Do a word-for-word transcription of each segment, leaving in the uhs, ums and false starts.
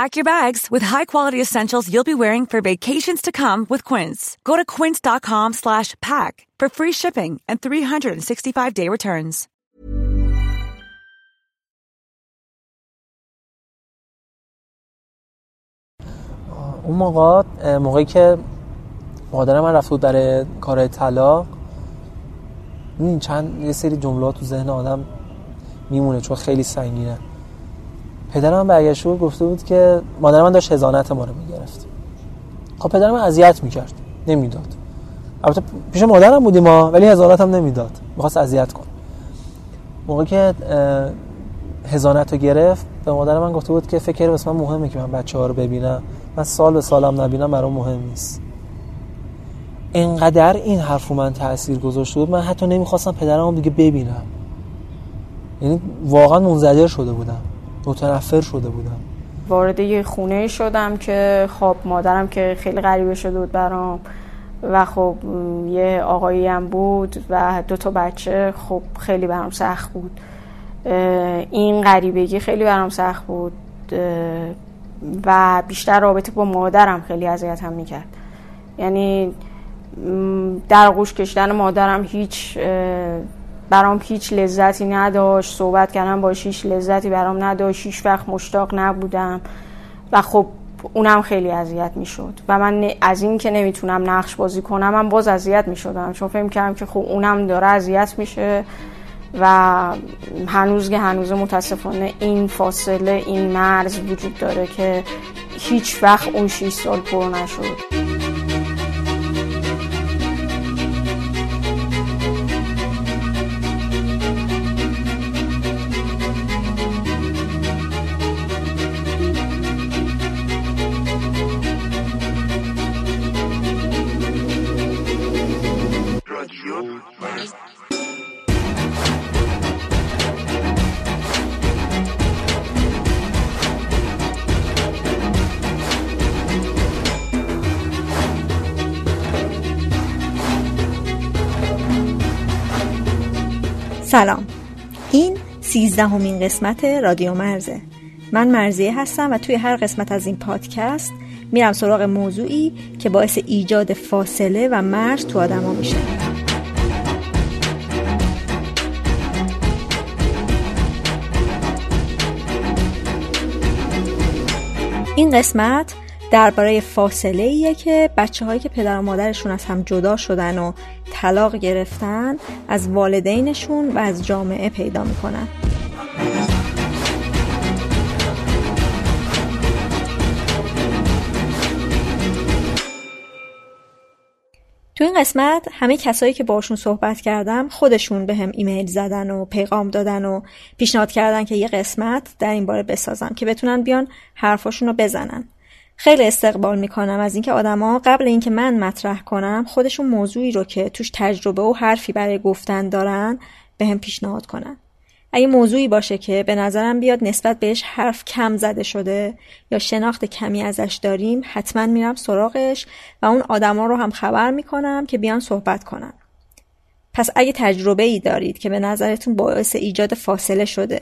Pack your bags with high-quality essentials you'll be wearing for vacations to come with Quince. Go to quince dot com slash pack for free shipping and three sixty-five day returns. اون موقع موقعی که مادر من رفت بود برای کار طلاق، این چند یه سری جملات تو ذهن آدم میمونه چون خیلی سنگینه. پدرم برگشته بود گفته بود که مادر من داشت حضانت ما رو میگرفت. خب پدرم اذیت میکرد، نمیداد. البته پیش مادرم بودیم ما، ولی حضانت هم نمیداد، میخواست اذیت کنه. موقعی که حضانت رو گرفت به مادر من گفته بود که فکر واسه من مهمه که من بچه‌ها رو ببینم، من سال به سالم نبینم برام مهم نیست. اینقدر این حرف رو من تأثیر گذاشته بود، من حتی نمیخواستم پدرم هم دیگه ببینم. یعنی واقعا منزجر شده بودم، متنفر شده بودم. وارد یه خونه شدم که خب مادرم که خیلی غریبه شده بود برام و خب یه آقایی هم بود و دو تا بچه، خب خیلی برام سخت بود. این غریبگی خیلی برام سخت بود و بیشتر رابطه با مادرم خیلی اذیتم میکرد. یعنی در آغوش کشیدن مادرم هیچ برام هیچ لذتی نداشت، صحبت کردن باش هیچ لذتی برام نداشت، هیچ وقت مشتاق نبودم و خب اونم خیلی اذیت میشد و من از این که نمیتونم نقش بازی کنم من باز اذیت میشدم، چون فهم کردم که خب اونم داره اذیت میشه و هنوز که هنوز متاسفانه این فاصله، این مرز وجود داره که هیچ وقت اون شش سال پر نشد. سلام، این سیزدهمین قسمت رادیو مرزه. من مرزی هستم و توی هر قسمت از این پادکست میرم سراغ موضوعی که باعث ایجاد فاصله و مرز تو آدما میشه. این قسمت درباره فاصله‌ایه که بچه‌هایی که پدر و مادرشون از هم جدا شدن و طلاق گرفتن از والدینشون و از جامعه پیدا می‌کنن. تو این قسمت همه کسایی که باشون صحبت کردم خودشون بهم ایمیل زدن و پیغام دادن و پیشنهاد کردن که یه قسمت در این باره بسازم که بتونن بیان حرفاشون رو بزنن. خیلی استقبال میکنم از اینکه آدما قبل اینکه من مطرح کنم خودشون موضوعی رو که توش تجربه و حرفی برای گفتن دارن به هم پیشنهاد کنن. اگه موضوعی باشه که به نظرم بیاد نسبت بهش حرف کم زده شده یا شناخت کمی ازش داریم، حتما میرم سراغش و اون آدما رو هم خبر میکنم که بیان صحبت کنن. پس اگه تجربه‌ای دارید که به نظرتون باعث ایجاد فاصله شده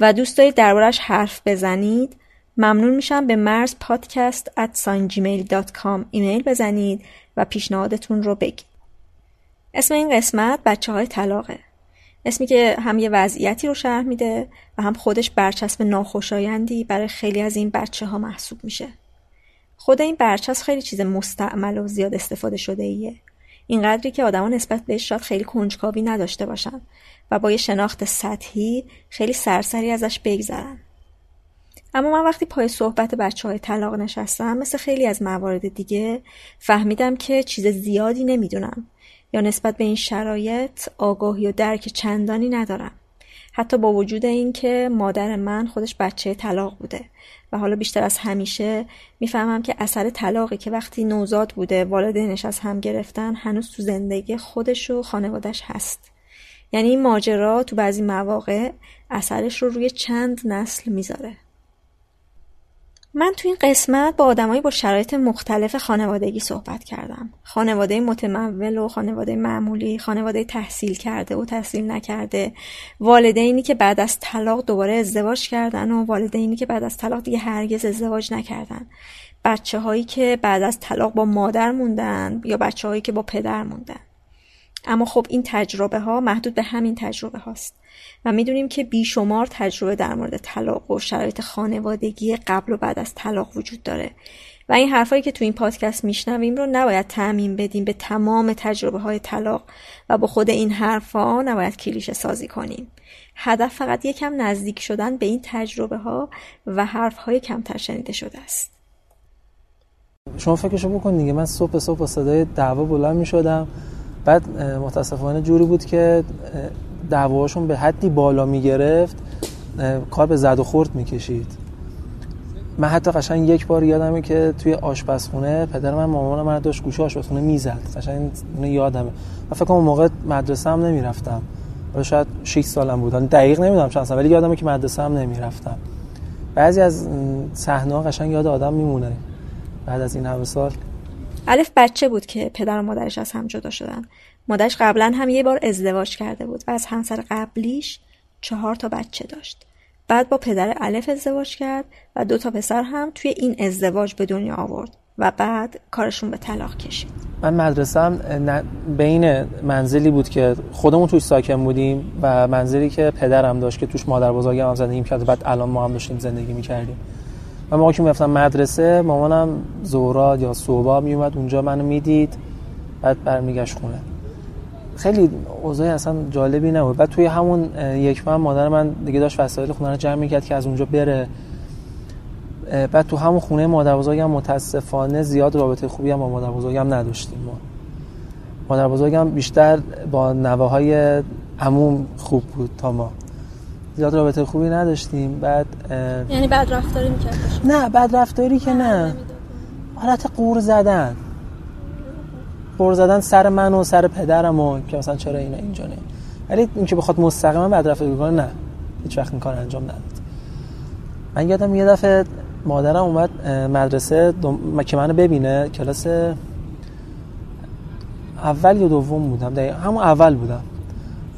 و دوست دارید دربارش حرف بزنید، ممنون میشم به مرز پادکست ات جیمیل دات کام ایمیل بزنید و پیشنهادتون رو بگید. اسم این قسمت بچه‌های طلاقه. اسمی که هم یه وضعیتی رو شرح میده و هم خودش برچسب ناخوشایندی برای خیلی از این بچه‌ها محسوب میشه. خود این برچسب خیلی چیز مستعمل و زیاد استفاده شده ایه. اینقدری که آدما نسبت بهش شاید خیلی کنجکاوی نداشته باشن و با یه شناخت سطحی خیلی سرسری ازش بگذرن. اما من وقتی پای صحبت بچه‌های طلاق نشستم، مثل خیلی از موارد دیگه، فهمیدم که چیز زیادی نمیدونم یا نسبت به این شرایط آگاهی و درک چندانی ندارم. حتی با وجود این که مادر من خودش بچه طلاق بوده و حالا بیشتر از همیشه میفهمم که اثر طلاقی که وقتی نوزاد بوده والدینش از هم گرفتن هنوز تو زندگی خودش و خانواده‌اش هست. یعنی این ماجرا تو بعضی مواقع اثرش رو روی چند نسل میذاره. من تو این قسمت با آدمایی با شرایط مختلف خانوادگی صحبت کردم. خانواده متمول و خانواده معمولی، خانواده تحصیل کرده و تحصیل نکرده، والدینی که بعد از طلاق دوباره ازدواج کردن و والدینی که بعد از طلاق دیگه هرگز ازدواج نکردن، بچه‌هایی که بعد از طلاق با مادر موندن یا بچه‌هایی که با پدر موندن. اما خب این تجربه ها محدود به همین تجربه هاست و میدونیم که بیشمار تجربه در مورد طلاق و شرایط خانوادگی قبل و بعد از طلاق وجود داره و این حرفایی که تو این پادکست میشنویم رو نباید تعمیم بدیم به تمام تجربه های طلاق و با خود این حرفا نباید کلیشه سازی کنیم. هدف فقط یکم نزدیک شدن به این تجربه ها و حرف های کمتر شنیده شده است. شما فکرشو بکن دیگه، من صبح صبح با صدای دعوا بلند میشدم. بعد متاسفانه جوری بود که دعواشون به حدی بالا میگرفت کار به زد و خورد میکشید. من حتی قشنگ یک بار یادمه که توی آشپزخونه پدر من مامان من داشت گوشه آشپزخونه میزد. قشنگ یادمه. من فکر کنم اون موقع مدرسه هم نمیرفتم. ولی شاید شش سالم بود. دقیق نمیدونم چند سال، ولی یادمه که مدرسه هم نمیرفتم. بعضی از صحنه‌ها قشنگ یاد آدم میمونه بعد از این همه سال. الف بچه بود که پدر و مادرش از هم جدا شدن. مادرش قبلا هم یه بار ازدواج کرده بود و از همسر قبلیش چهار تا بچه داشت. بعد با پدر الف ازدواج کرد و دو تا پسر هم توی این ازدواج به دنیا آورد و بعد کارشون به طلاق کشید. من مدرسه‌م بین منزلی بود که خودمون توش ساکن بودیم و منزلی که پدرم داشت که توش مادر بزرگم هم زندگی می‌کرد. بعد الان ما هم داشتیم زندگی می‌کردیم. من موقعی که می‌رفتم مدرسه مامانم ظهرا یا صبحا میومد اونجا منو میدید بعد برمیگشت خونه. خیلی اوضاع اصلا جالبی نبود. بعد توی همون یک ماه مادر من دیگه داشت وسایل خونه رو جمع می‌کرد که از اونجا بره. بعد تو همون خونه مادر بزرگم متاسفانه زیاد رابطه خوبی هم با مادر بزرگم نداشتیم. ما مادر بزرگم بیشتر با نوه‌های عموم خوب بود تا ما. زیاد رابطه خوبی نداشتیم. بعد یعنی بد رفتاری می‌کرد؟ نه بد رفتاری که نه، حالت قور زدن قور زدن سر من و سر پدرم و که مثلا چرا اینا اینجا نه، ولی اینکه بخواد مستقیما بد رفتاری کنه نه، هیچ وقت این کار انجام نداد. من یادم یه دفعه مادرم اومد مدرسه دم... که منو ببینه. کلاس اول یا دوم بودم، دقیقاً همون اول بودم.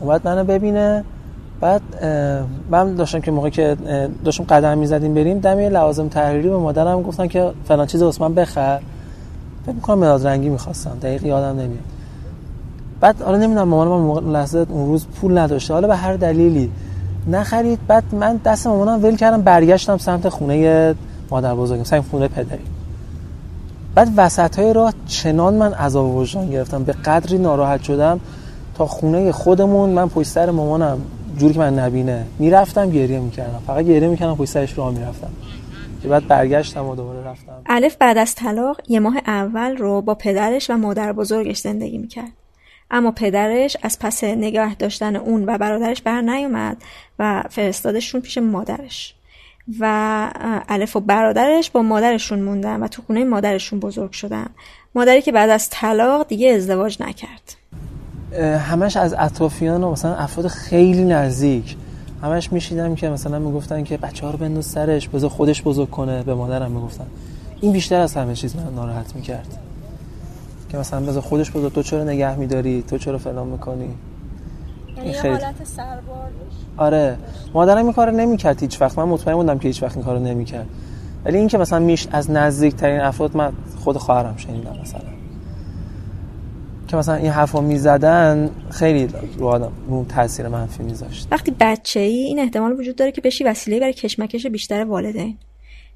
اومد منو ببینه. بعد من داشتم که موقعی که داشتم قدم می‌زدیم بریم دم لوازم تحریری به مادرم گفتن که فلان چیز واسه من بخر. فکر می‌کنم مداد رنگی می‌خواستم، دقیق یادم نمیاد. بعد حالا نمیدونم مامانم اون لحظه اون روز پول نداشته، حالا به هر دلیلی نخرید. بعد من دست مامانم ول کردم برگشتم سمت خونه مادر بزرگم، سمت خونه پدری. بعد وسط‌های راه چنان من عذاب وجدان گرفتم، به قدری ناراحت شدم تا خونه خودمون من پشت سر مامانم جوری که من نبینه میرفتم گریه میکردم، فقط گریه میکردم پشت سرش راه میرفتم که بعد برگشتم و دوباره رفتم. الف بعد از طلاق یه ماه اول رو با پدرش و مادر بزرگش زندگی میکرد، اما پدرش از پس نگاه داشتن اون و برادرش بر نیومد و فرستادشون پیش مادرش و الف و برادرش با مادرشون موندن و تو خونه مادرشون بزرگ شدن. مادری که بعد از طلاق دیگه ازدواج نکرد. همش از اطرافیان و مثلا افراد خیلی نزدیک همش میشیدم که مثلا میگفتن که بچه‌ها رو بنداز سرش بذار خودش بزرگ کنه. به مادرم میگفتن. این بیشتر از همه چیز من ناراحت میکرد. که مثلا بذار خودش بذار، تو چرا نگه میداری، تو چرا فلان میکنی، یعنی یه حالت سربار. آره مادرم این کارو نمیکرد هیچ وقت، من مطمئن بودم که هیچ وقت این کارو نمیکرد، ولی این که مثلا میش از نزدیکترین افراد، من خود خواهرم شنیدم مثلا که مثلا این حرفا میزدن، خیلی رو آدم رو تاثیر منفی میذاشت. وقتی بچه‌ای این احتمال وجود داره که بشی وسیله برای کشمکش بیشتر والدین.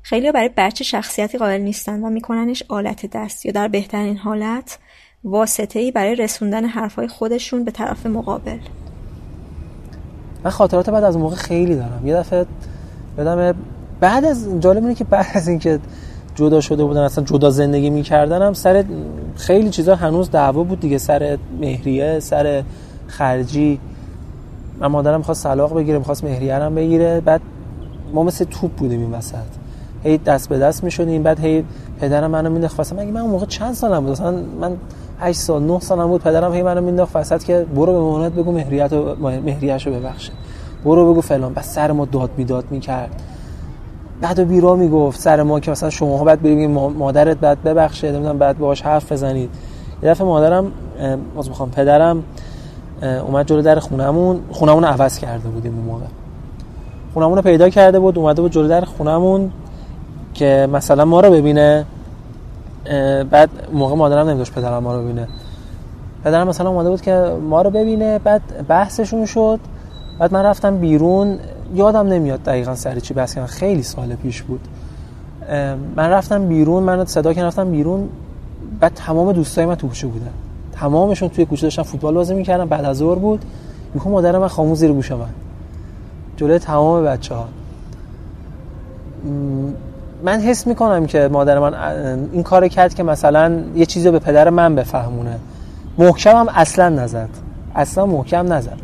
خیلی‌ها برای بچه شخصیتی قائل نیستن و میکننش آلت دست، یا در بهترین حالت واسطه‌ای برای رسوندن حرفای خودشون به طرف مقابل. من خاطرات بعد از موقع خیلی دارم. یه دفعه یادم بعد از جالب اینه که بعد از اینکه جدا شده بودن، اصلا جدا زندگی میکردن، هم سر خیلی چیزا هنوز دعوا بود دیگه، سر مهریه، سر خرجی. من مادرم خواست طلاق بگیره، می‌خواست مهریه هم بگیره، بعد ما مثل توپ بودیم این وسط، هی دست به دست می‌شدیم. بعد هی پدرم منو مینداخت وسط، مگه من اون موقع چند سالم بود، مثلا من هشت سال نه سالم بود، پدرم هی منو مینداخت وسط که برو به مامانت بگو مهریه‌تو مهریه‌شو ببخشه، برو بگو فلان. بعد سر ما داد میداد میکرد، بعدو بیرا میگفت سر ما که مثلا شماها بعد بریم مادرت بعد ببخشه، نمیدونم بعد باهاش حرف بزنید. یه دفعه مادرم از میخوام پدرم اومد جلو در خونمون، خونمون رو عوض کرده بودیم اون موقع، خونمون رو پیدا کرده بود، اومده بود جلو در خونمون که مثلا ما رو ببینه. بعد موقع مادرم نمیدوش پدرم ما رو ببینه، پدرم مثلا اومده بود که ما رو ببینه، بعد بحثشون شد، بعد من رفتم بیرون، یادم نمیاد دقیقاً سر چی بحث کردن، خیلی سال پیش بود. من رفتم بیرون، من صدا کردم رفتم بیرون، بعد تمام دوستای من تو کوچه بودن، تمامشون توی کوچه داشتن فوتبال بازی می‌کردن. بعد از ظهر بود، میگم مادر من خاموش زیر گوش من جلوی تمام بچه‌ها. من حس می‌کنم که مادر من این کارو کرد که مثلا یه چیزی رو به پدر من بفهمونه. محکم هم اصلاً نزد، اصلاً محکم نزد.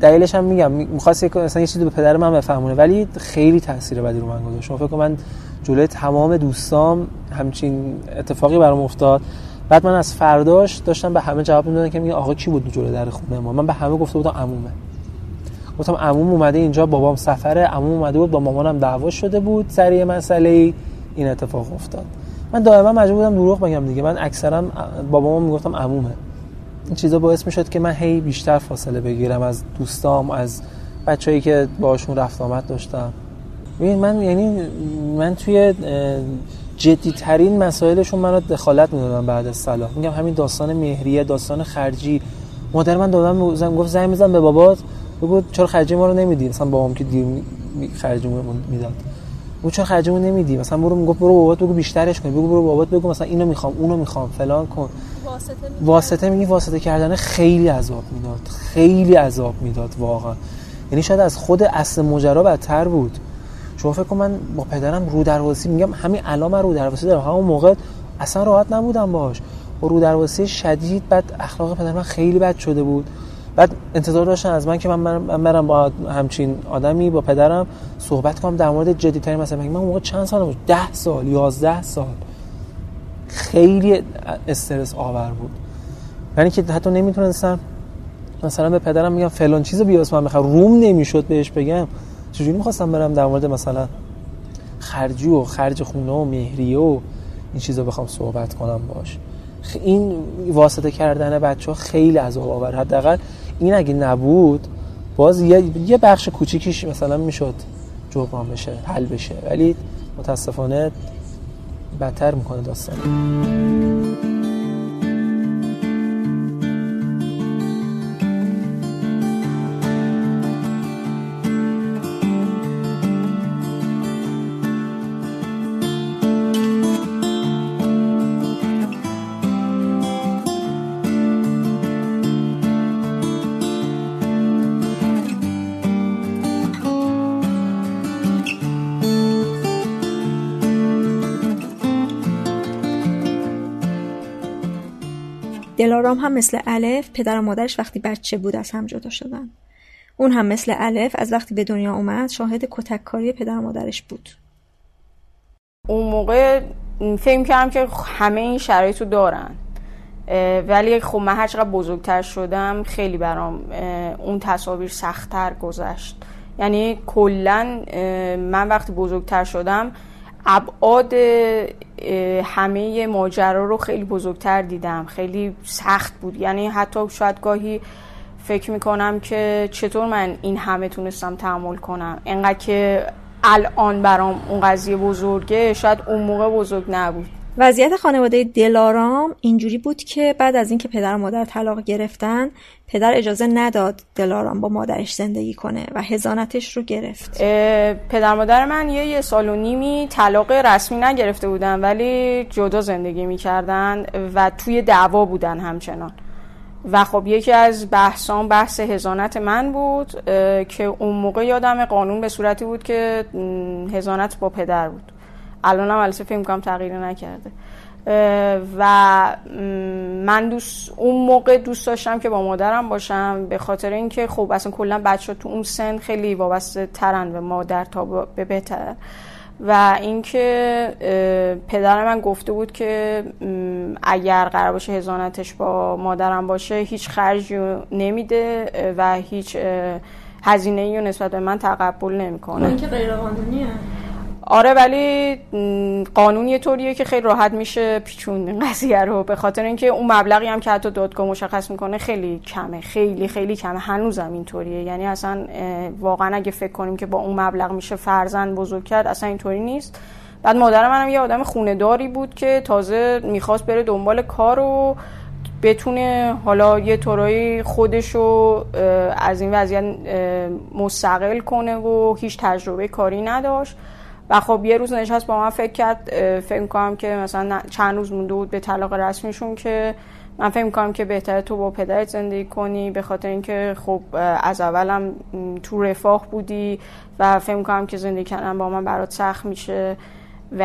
دلیلش هم میگم می‌خواست مثلا یه چیزی به پدر من بفهمونه، ولی خیلی تاثیر بدی رو من گذاشت. شما فکر کن من جلوی تمام دوستام همچین اتفاقی برام افتاد. بعد من از فرداش داشتم به همه جواب میدادم که میگه آقا کی بود جلوی در خونه ما؟ من به همه گفته بودم عمومه، گفتم عموم اومده اینجا، بابام سفره، عموم اومده بود، با مامانم دعوا شده بود سر یه مسئله، این اتفاق افتاد. من دائما مجبور بودم دروغ بگم دیگه، من اکثرا بابام میگفتم عمومه. این چیزا باعث میشد که من هی بیشتر فاصله بگیرم از دوستام، از بچه‌ای که باهاشون رفت آمد داشتم. ببین من یعنی من توی جدی‌ترین مسائلشون منو دخالت می‌دادم بعد از طلاق. میگم همین داستان مهریه، داستان خرجی، مادر من دادم زنگ گفت زنگ می‌زنم به بابات بگو چرا خرجی ما رو نمیدی، مثلا بابام که دیر خرجمون میداد، بگو چرا خرجمون نمیدی، مثلا برو میگفت برو بابات بگو بیشترش کن، بگو برو بابات بگو مثلا اینو می‌خوام اونو می‌خوام فلان کن. واسطه میگی واسطه کردن خیلی عذاب میداد، خیلی عذاب میداد واقعا. یعنی شاید از خود اصل ماجرا بدتر بود. شما فکر کن من با پدرم رو درواسی، میگم همین الان من رو درواسی دارم، همون موقع اصلا راحت نبودم باهاش، با رو درواسی شدید. بعد اخلاق پدر من خیلی بد شده بود، بعد انتظار داشتن از من که من برم با همچین آدمی با پدرم صحبت کنم در مورد جدی‌ترین مسائل. من موقع چند سال بود، ده سال یازده سال، خیلی استرس آور بود، یعنی که حتی نمیتونستم مثلا به پدرم میگم فلان چیزو بیا واسه من بخر، روم نمیشد بهش بگم. چجوری میخواستم برم در مورد مثلا خرجی و خرج خونه و مهریه و این چیزا بخوام صحبت کنم باش؟ این واسطه کردن بچه‌ها خیلی عذاب آور. حداقل این اگه نبود باز یه بخش کوچیکیش مثلا میشد جبران بشه، حل بشه، ولی متاسفانه بدتر میکنه داستان. دلارام هم مثل الف پدر و مادرش وقتی بچه بود از هم جدا شدن. اون هم مثل الف از وقتی به دنیا اومد شاهد کتک کاری پدر و مادرش بود. اون موقع فکر کردم که همه این شرایطو دارن، ولی خب من هرچقدر بزرگتر شدم خیلی برام اون تصاویر سخت‌تر گذشت. یعنی کلاً من وقتی بزرگتر شدم ابعاد همه ماجرا رو خیلی بزرگتر دیدم، خیلی سخت بود. یعنی حتی شاید گاهی فکر میکنم که چطور من این همه تونستم تحمل کنم، اینقدر که الان برام اون قضیه بزرگه شاید اون موقع بزرگ نبود. وضعیت خانواده دلارام اینجوری بود که بعد از اینکه پدر و مادر طلاق گرفتن، پدر اجازه نداد دلارام با مادرش زندگی کنه و حضانتش رو گرفت. پدر مادر من یه, یه سال و نیمی طلاق رسمی نگرفته بودن ولی جدا زندگی میکردن و توی دعوا بودن همچنان. و خب یکی از بحثان بحث حضانت من بود که اون موقع یادم قانون به صورتی بود که حضانت با پدر بود. الان هم البته فکر می‌کنم تغییری نکرده و من دوست اون موقع دوست داشتم که با مادرم باشم، به خاطر اینکه خب اصلا کلا بچه‌ها تو اون سن خیلی وابسته ترن به مادر تا به بهتر، و اینکه پدر من گفته بود که اگر قرار باشه حضانتش با مادرم باشه هیچ خرجی نمیده و هیچ هزینه‌ای رو نسبت به من تقبل نمی‌کنه. این که غیر قانونیه. آره ولی قانون یه طوریه که خیلی راحت میشه پیچوند این قضیه رو، به خاطر اینکه اون مبلغی هم که حتی دادگاه مشخص میکنه خیلی کمه، خیلی خیلی کمه، هنوزم اینطوریه. یعنی اصلا واقعا اگه فکر کنیم که با اون مبلغ میشه فرزند بزرگ کرد، اصلا اینطوری نیست. بعد مادر منم یه آدم خونه‌داری بود که تازه میخواست بره دنبال کار و بتونه حالا یه طورایی خودشو از این وضعیت مستقل کنه و هیچ تجربه کاری نداشت. و خب یه روز نشست با من فکر کرد، فکر می‌کنم که مثلا چند روز مونده بود به طلاق رسمیشون، که من فکر می‌کنم که بهتره تو با پدرت زندگی کنی، به خاطر اینکه خب از اولم تو رفاه بودی و فکر می‌کنم که زندگی کردن با من برات سخت میشه و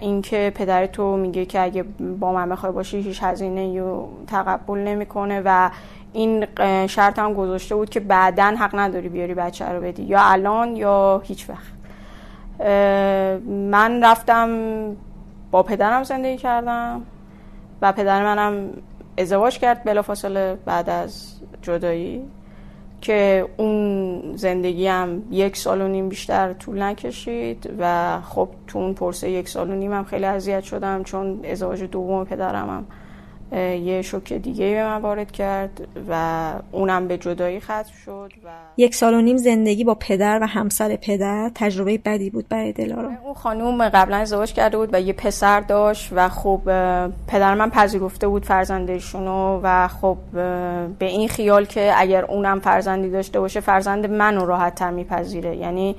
اینکه پدرت تو میگه که اگه با من بخوای باشی هیچ هزینه‌ای رو تقبل نمی‌کنه و این شرط هم گذاشته بود که بعداً حق نداری بیاری بچه رو بدی، یا الان یا هیچ وقت. من رفتم با پدرم زندگی کردم و پدر منم ازدواج کرد بلافاصله بعد از جدایی، که اون زندگیم یک سال و نیم بیشتر طول نکشید و خب تو اون پرسه یک سال و نیمم خیلی اذیت شدم، چون ازدواج دوم پدرمم یه شوک دیگه به من وارد کرد و اونم به جدایی ختم شد. و یک سال و نیم زندگی با پدر و همسر پدر تجربه بدی بود برای دلارام. اون خانوم قبلا ازدواج کرده بود و یه پسر داشت و خب پدر من پذیرفته بود فرزندشونو و خب به این خیال که اگر اونم فرزندی داشته باشه فرزند منو راحت تر میپذیره. یعنی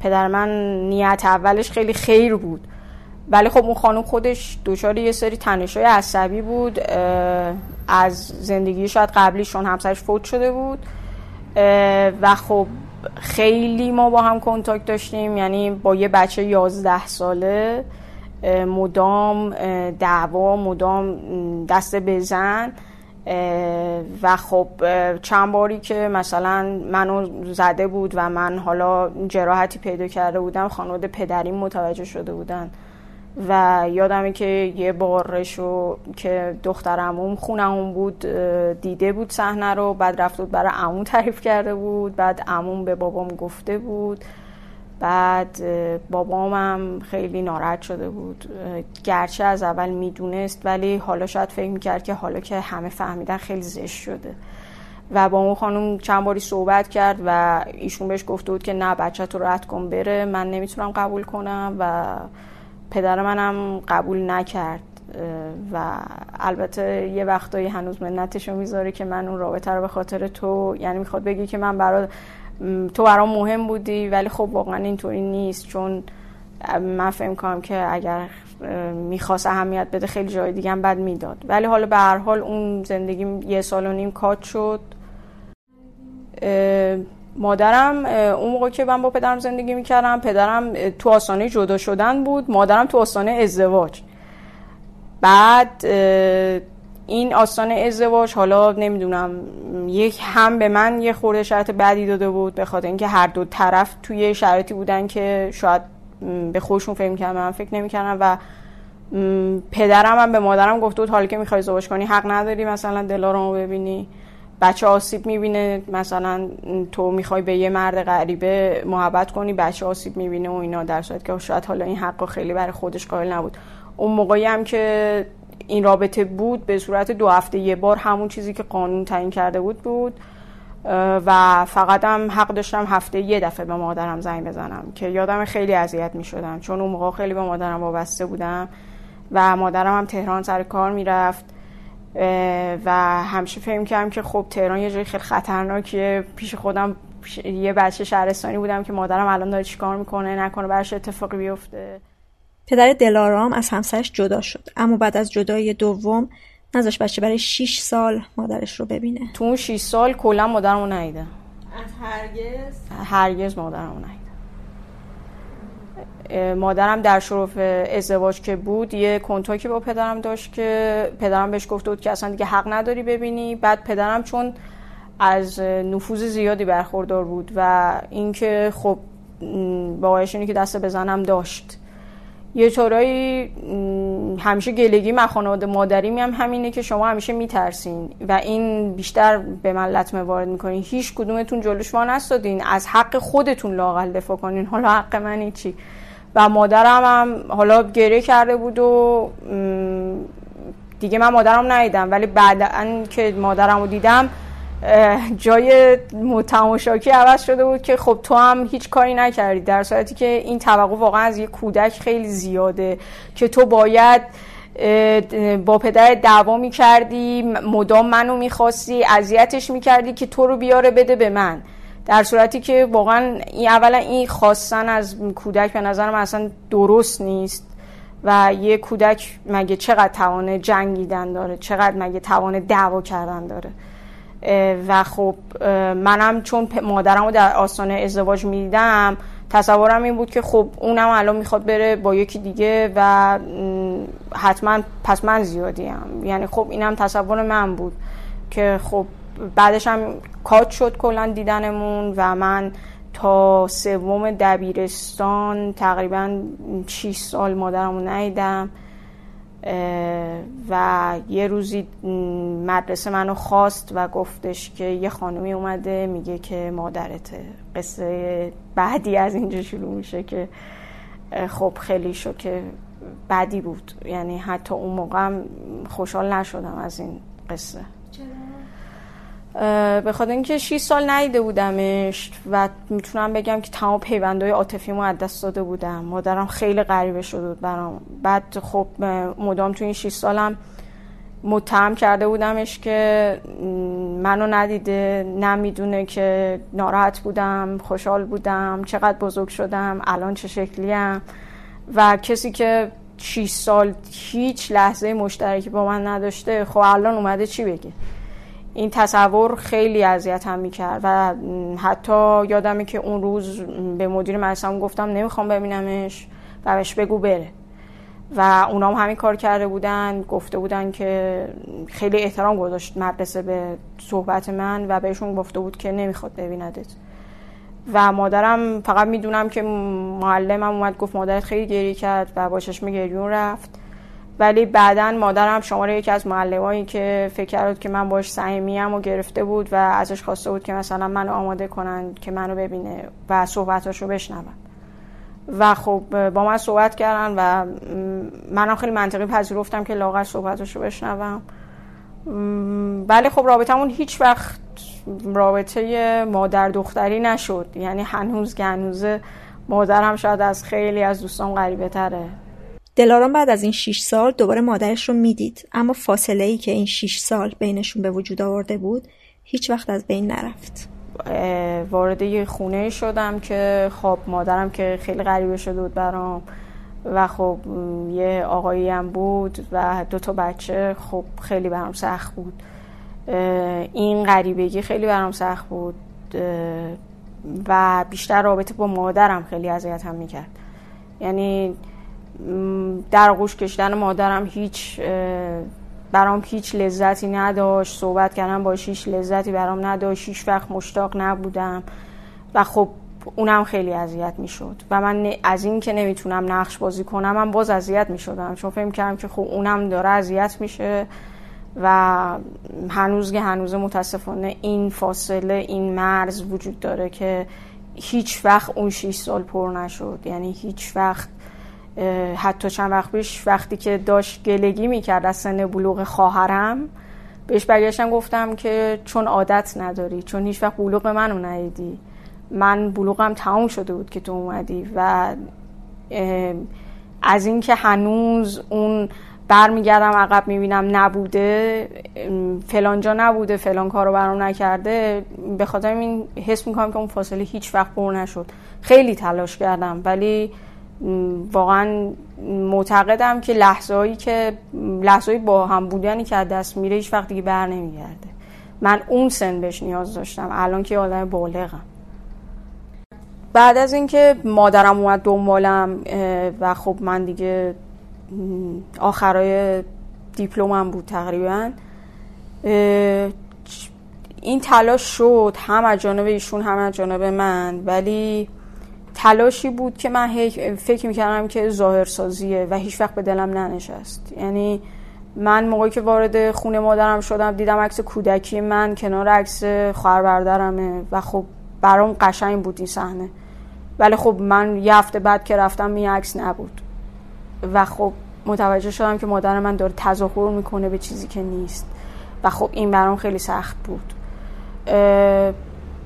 پدر من نیت اولش خیلی خیر بود، ولی خب اون خانم خودش دچار یه سری تنش‌های عصبی بود از زندگی شاید قبلیشون، همسرش فوت شده بود و خب خیلی ما با هم کنتاکت داشتیم. یعنی با یه بچه یازده ساله مدام دعوا، مدام دست بزن و خب چند باری که مثلا منو زده بود و من حالا جراحتی پیدا کرده بودم خانواده پدریم متوجه شده بودن و یادمه که یه بارشو که دختر عموم خونه عموم بود دیده بود صحنه رو، بعد رفت بود برای عموم تعریف کرده بود، بعد عموم به بابام گفته بود، بعد بابامم خیلی ناراحت شده بود، گرچه از اول میدونست ولی حالا شاید فکر میکرد که حالا که همه فهمیدن خیلی زشت شده. و با اون خانم چند باری صحبت کرد و ایشون بهش گفته بود که نه بچه تو رد کن بره، من نمیتونم قبول کنم و پدر منم قبول نکرد و البته یه وقتایی هنوز منتشو میذاره که من اون رابطه رو به خاطر تو، یعنی میخواد بگی که من برا تو برام مهم بودی، ولی خب واقعا اینطوری نیست، چون من فهم کنم که اگر میخواست اهمیت بده خیلی جای دیگه هم بد میداد. ولی حالا به هر حال اون زندگی یه سال و نیم کات شد. مادرم اون موقع که من با پدرم زندگی میکردم، پدرم تو آستانه جدا شدن بود، مادرم تو آستانه ازدواج. بعد این آستانه ازدواج حالا نمیدونم یک هم به من یه خورده شرط بدی داده بود، به خاطر اینکه هر دو طرف توی شرایطی بودن که شاید به خودشون فکر میکردن، من فکر نمیکردم. و پدرم هم به مادرم گفته بود حالا که میخوای ازدواج کنی حق نداری مثلا دلارامو ببینی، بچه آسیب میبینه، مثلا تو میخوای به یه مرد غریبه محبت کنی بچه آسیب میبینه و اینا، در صورتی که شاید حالا این حقا خیلی برای خودش قائل نبود. اون موقعی هم که این رابطه بود به صورت دو هفته یه بار همون چیزی که قانون تعیین کرده بود بود و فقط هم حق داشتم هفته یه دفعه به مادرم زنگ بزنم که یادم خیلی اذیت می شدم، چون اون موقع خیلی به مادرم وابسته بودم و مادرم هم تهران سر کار می رفت و همیشه فهم کردم که خب تهران یه جای خیلی خطرناکیه. پیش خودم یه بچه شهرستانی بودم که مادرم الان داره چی کار میکنه، نکنه براش اتفاقی بیفته. پدر دلارام از همسرش جدا شد، اما بعد از جدایی دوم نذاشت بچه برای شش سال مادرش رو ببینه. تو اون شش سال کلا مادرم رو ندیده. از هرگز؟ هرگز مادرم رو ندیده. مادرم در شرف ازدواج که بود یه کنتاکی با پدرم داشت که پدرم بهش گفته بود که اصلا دیگه حق نداری ببینی. بعد پدرم چون از نفوذ زیادی برخوردار بود و اینکه خب باعث اینه که دست بزنم داشت. یه طورایی همیشه گلگی مخانواده مادریم هم همینه که شما همیشه میترسین و این بیشتر به من لطمه وارد میکنین. هیچ کدومتون جلوش وا نستادین، از حق خودتون لااقل دفاع کنین، حالا حق من چی؟ و مادرم هم حالا گریه کرده بود و دیگه من مادرم ندیدم، ولی بعداً که مادرم رو دیدم جای تماشاکی عوض شده بود که خب تو هم هیچ کاری نکردی، در صورتی که این توقع واقعا از یه کودک خیلی زیاده که تو باید با پدر دعوا می‌کردی، مدام منو می‌خواستی، اذیتش می‌کردی که تو رو بیاره بده به من، در صورتی که واقعا این اولا این خواستن از کودک به نظر من اصلا درست نیست و یه کودک مگه چقدر توان جنگیدن داره، چقدر مگه توان دعوا کردن داره. و خب منم چون مادرمو در آستانه ازدواج می‌دیدم تصورم این بود که خب اونم الان میخواد بره با یکی دیگه و حتما پس من زیادیم، یعنی خب اینم تصور من بود که خب بعدش هم کات شد کلا دیدنمون و من تا سوم دبیرستان تقریبا شش سال مادرمو ندیدم و یه روزی مدرسه منو خواست و گفتش که یه خانومی اومده میگه که مادرته. قصه بعدی از اینجا شروع میشه که خب خیلی شوکه بعدی بود، یعنی حتی اون موقعم خوشحال نشدم از این قصه. چرا؟ به خاطر اینکه شش سال ندیده بودمش و میتونم بگم که تمام پیوندهای عاطفیمو از دست داده بودم. مادرم خیلی غریبه شده بود برام. بعد خب مدام تو این شش سالم متهم کرده بودمش که منو ندیده، نمیدونه که ناراحت بودم، خوشحال بودم، چقدر بزرگ شدم، الان چه شکلیم. و کسی که شش سال هیچ لحظه مشترکی با من نداشته خب الان اومده چی بگه؟ این تصور خیلی اذیتم میکرد و حتی یادمه که اون روز به مدیر مدرسه‌ام گفتم نمیخوام ببینمش و بهش بگو بره و اونام همین کار کرده بودن. گفته بودن که خیلی احترام گذاشت مدرسه به صحبت من و بهشون گفته بود که نمیخواد ببیندت. و مادرم فقط میدونم که معلمم اومد گفت مادرت خیلی گریه کرد و با چشم گریون رفت، ولی بعدن مادرم شماره یکی از معلمایی که فکر کرد که من باش صمیمیم و گرفته بود و ازش خواسته بود که مثلا منو آماده کنن که منو ببینه و صحبتاشو بشنوه و خب با من صحبت کردن و منم خیلی منطقی پذیرفتم که لاغر صحبتاشو بشنوم. ولی خب رابطمون هیچ وقت رابطه مادر دختری نشد، یعنی هنوز گنوزه. مادرم شاید از خیلی از دوستان غریبه تره. دلارام بعد از این شش سال دوباره مادرش رو میدید، اما فاصله ای که این شش سال بینشون به وجود آورده بود هیچ وقت از بین نرفت. وارد یه خونه شدم که خب مادرم که خیلی غریبه شده بود برام و خب یه آقایی هم بود و دو تا بچه، خب خیلی برام سخت بود. این غریبگی خیلی برام سخت بود و بیشتر رابطه با مادرم خیلی اذیتم میکرد، یعنی در آغوش کشیدن مادرم هیچ برام هیچ لذتی نداشت، صحبت کردن باش هیچ لذتی برام نداشت، هیچ وقت مشتاق نبودم و خب اونم خیلی اذیت میشد و من از این که نمیتونم نقش بازی کنم من باز اذیت میشدم، چون فکر کردم که خب اونم داره اذیت میشه و هنوز که هنوز متاسفانه این فاصله، این مرز وجود داره که هیچ وقت اون شش سال پر نشد، یعنی هیچ وقت حتی چند وقت پیش وقتی که داشت گلگی میکرد از سن بلوغ خواهرم، بهش برگشتم گفتم که چون عادت نداری، چون هیچ وقت بلوغ به منو ندیدی، من بلوغم تمام شده بود که تو اومدی، و از این که هنوز اون برمیگردم عقب میبینم نبوده، فلان جا نبوده، فلان کارو برام نکرده، به خاطر این حس میکنم که اون فاصله هیچ وقت پر نشد. خیلی تلاش کردم، ولی واقعا معتقدم که لحظه‌ای که لحظه‌ای با هم بودنی که از دست میره هیچ وقت دیگه بر نمیگرده. من اون سن بهش نیاز داشتم، الان که آدم بالغم. بعد از اینکه مادرم اومد دنبالم و خب من دیگه آخرای دیپلمم بود تقریبا، این تلاش شد هم از جانب ایشون هم از جانب من، ولی تلاشی بود که من فکر میکردم که ظاهرسازیه و هیچ وقت به دلم ننشست. یعنی من موقعی که وارد خونه مادرم شدم دیدم عکس کودکی من کنار عکس خواهر برادرمه و خب برام قشنگ بود این صحنه، ولی خب من یه هفته بعد که رفتم این عکس نبود و خب متوجه شدم که مادر من داره تظاهر میکنه به چیزی که نیست و خب این برام خیلی سخت بود.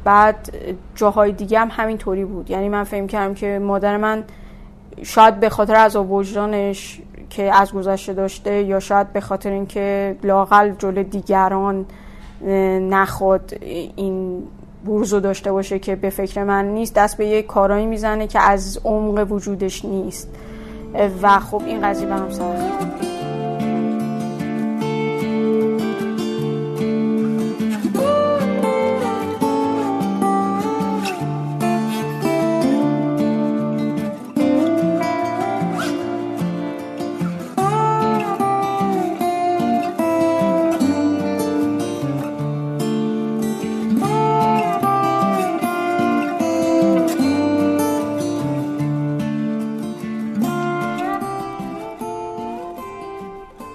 بعد جاهای دیگه هم همینطوری بود، یعنی من فهم کردم که مادر من شاید به خاطر عذاب وجدانش که از گذشته داشته، یا شاید به خاطر اینکه لااقل جلوی دیگران نخواد این بروزو داشته باشه که به فکر من نیست، دست به یه کارایی میزنه که از عمق وجودش نیست و خب این قضیه برام سخت.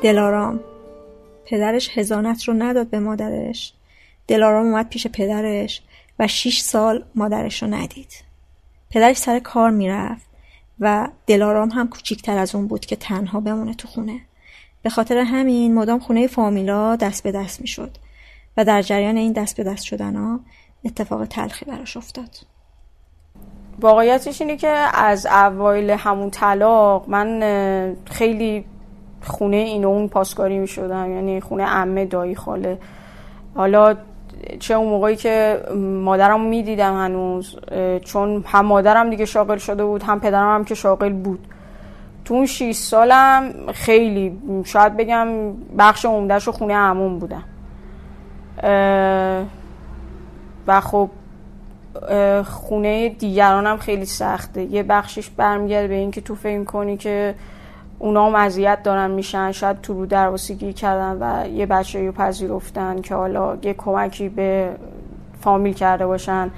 دلارام پدرش حضانت رو نداد به مادرش. دلارام اومد پیش پدرش و شش سال مادرش رو ندید. پدرش سر کار میرفت و دلارام هم کوچیکتر از اون بود که تنها بمونه تو خونه. به خاطر همین مدام خونه فامیلا دست به دست میشد و در جریان این دست به دست شدن‌ها اتفاق تلخی براش افتاد. واقعیتش اینه که از اوایل همون طلاق من خیلی خونه این و اون پاسکاری می شدم، یعنی خونه عمه، دایی، خاله. حالا چه اون موقعی که مادرم می دیدم هنوز، چون هم مادرم دیگه شاغل شده بود هم پدرم هم که شاغل بود. تو اون شش سالم خیلی شاید بگم بخش عمده‌ش رو خونه عموم بودم و خب خونه دیگرانم خیلی سخته. یه بخشش برمیگرده به این که تو فکر کنی که اونا هم اذیت دارن میشن، شاید تو رو درواسیگی کردن و یه بچه‌ای رو پذیرفتن که حالا یه کمکی به فامیل کرده باشن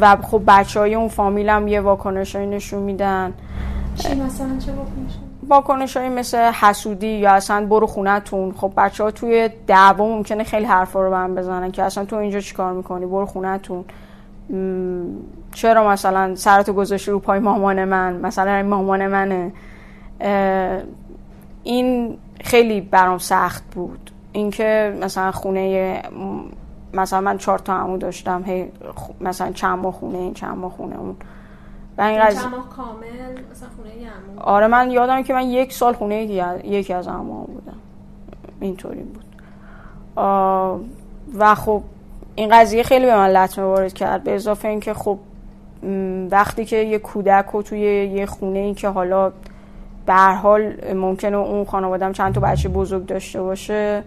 و خب بچه‌های اون فامیل هم یه واکنشایی نشون میدن. چی مثلا چه واکنشایی؟ واکنشایی مثل حسودی یا اصلا برو خونه‌تون. خب بچه‌ها توی دعوا ممکنه خیلی حرفا رو به هم بزنن که اصلا تو اینجا چیکار می‌کنی، برو خونه‌تون. م... چرا مثلا سرتو گذاشتی رو پای مامان من، مثلا مامان منه. این خیلی برام سخت بود، اینکه مثلا خونه مثلا من چهار تا عمو داشتم، هی مثلا چند ماه خونه این چند ماه خونه اون و این قضیه. چند ماه کامل مثلا خونه عمو؟ آره، من یادم که من یک سال خونه یکی از عموام بودم، اینطوری بود. و خب این قضیه خیلی به من لطمه وارد کرد، به اضافه اینکه خب وقتی که یه کودک رو توی یه خونه ای که حالا به هر حال ممکنه اون خانوادم چند تا بچه بزرگ داشته باشه،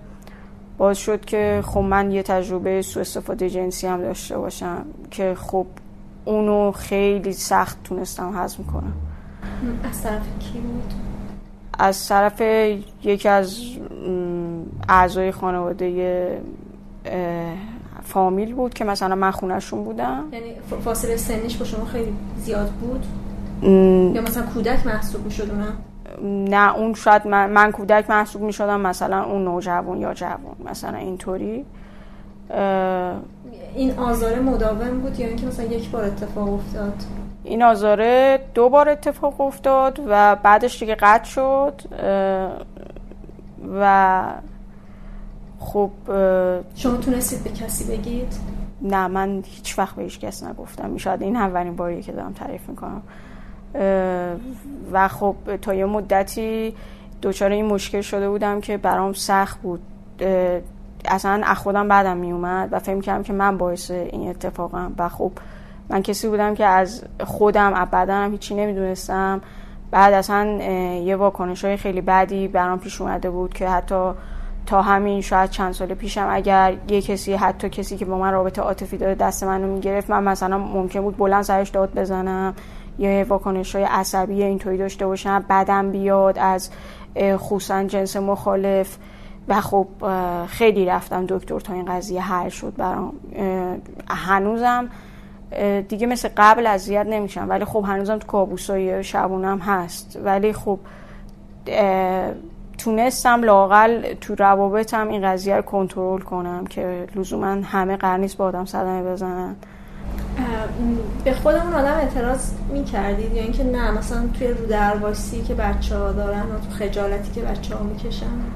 باز شد که خب من یه تجربه سوء استفاده جنسی هم داشته باشم که خب اونو خیلی سخت تونستم هضم کنم. از طرف کی بود؟ از طرف یکی از اعضای خانواده فامیل بود که مثلا من خونه‌شون بودم. یعنی فاصله سنیش با شما خیلی زیاد بود؟ یا مثلا کودک محسوب می شد؟ نه، اون شاید من, من کودک محسوب می شدم، مثلا اون نوجوان یا جوان، مثلا اینطوری. این آزار مداوم بود یا اینکه مثلا یک بار اتفاق افتاد؟ این آزاره دو بار اتفاق افتاد و بعدش دیگه قطع شد و خب شما تونستید به کسی بگید؟ نه، من هیچ وقت به هیچ کس نگفتم. شاید این اولین باریه که دارم تعریف میکنم. و خب تا یه مدتی دوچاره این مشکل شده بودم که برام سخت بود، اصلا از خودم بعدم میومد و فهم کردم که من باعث این اتفاقم. و خب من کسی بودم که از خودم ابداً هیچی نمیدونستم. بعد اصلا یه واکنش های خیلی بدی برام پیش اومده بود که حتی تا همین شاید چند سال پیشم اگر یه کسی، حتی کسی که با من رابطه عاطفی داره، دست منو میگرفت، من مثلا ممکن بود بلند سرش داد بزنم یا واکنش های عصبی اینطوری داشته باشم، بعدم بیاد از خصوصا جنس مخالف. و خب خیلی رفتم دکتر تا این قضیه حل شد برام. هنوزم دیگه مثل قبل اذیت نمیشم، ولی خب هنوزم تو کابوسای شبونم هست. ولی خب تونستم لااقل تو روابطم این قضیه رو کنترل کنم که لزوما همه قرار نیست با آدم صدمه بزنن. به خودمون آدم اعتراض میکردید یا اینکه نه مثلا توی رو درواسی که بچه ها دارن و تو خجالتی که بچه ها میکشن؟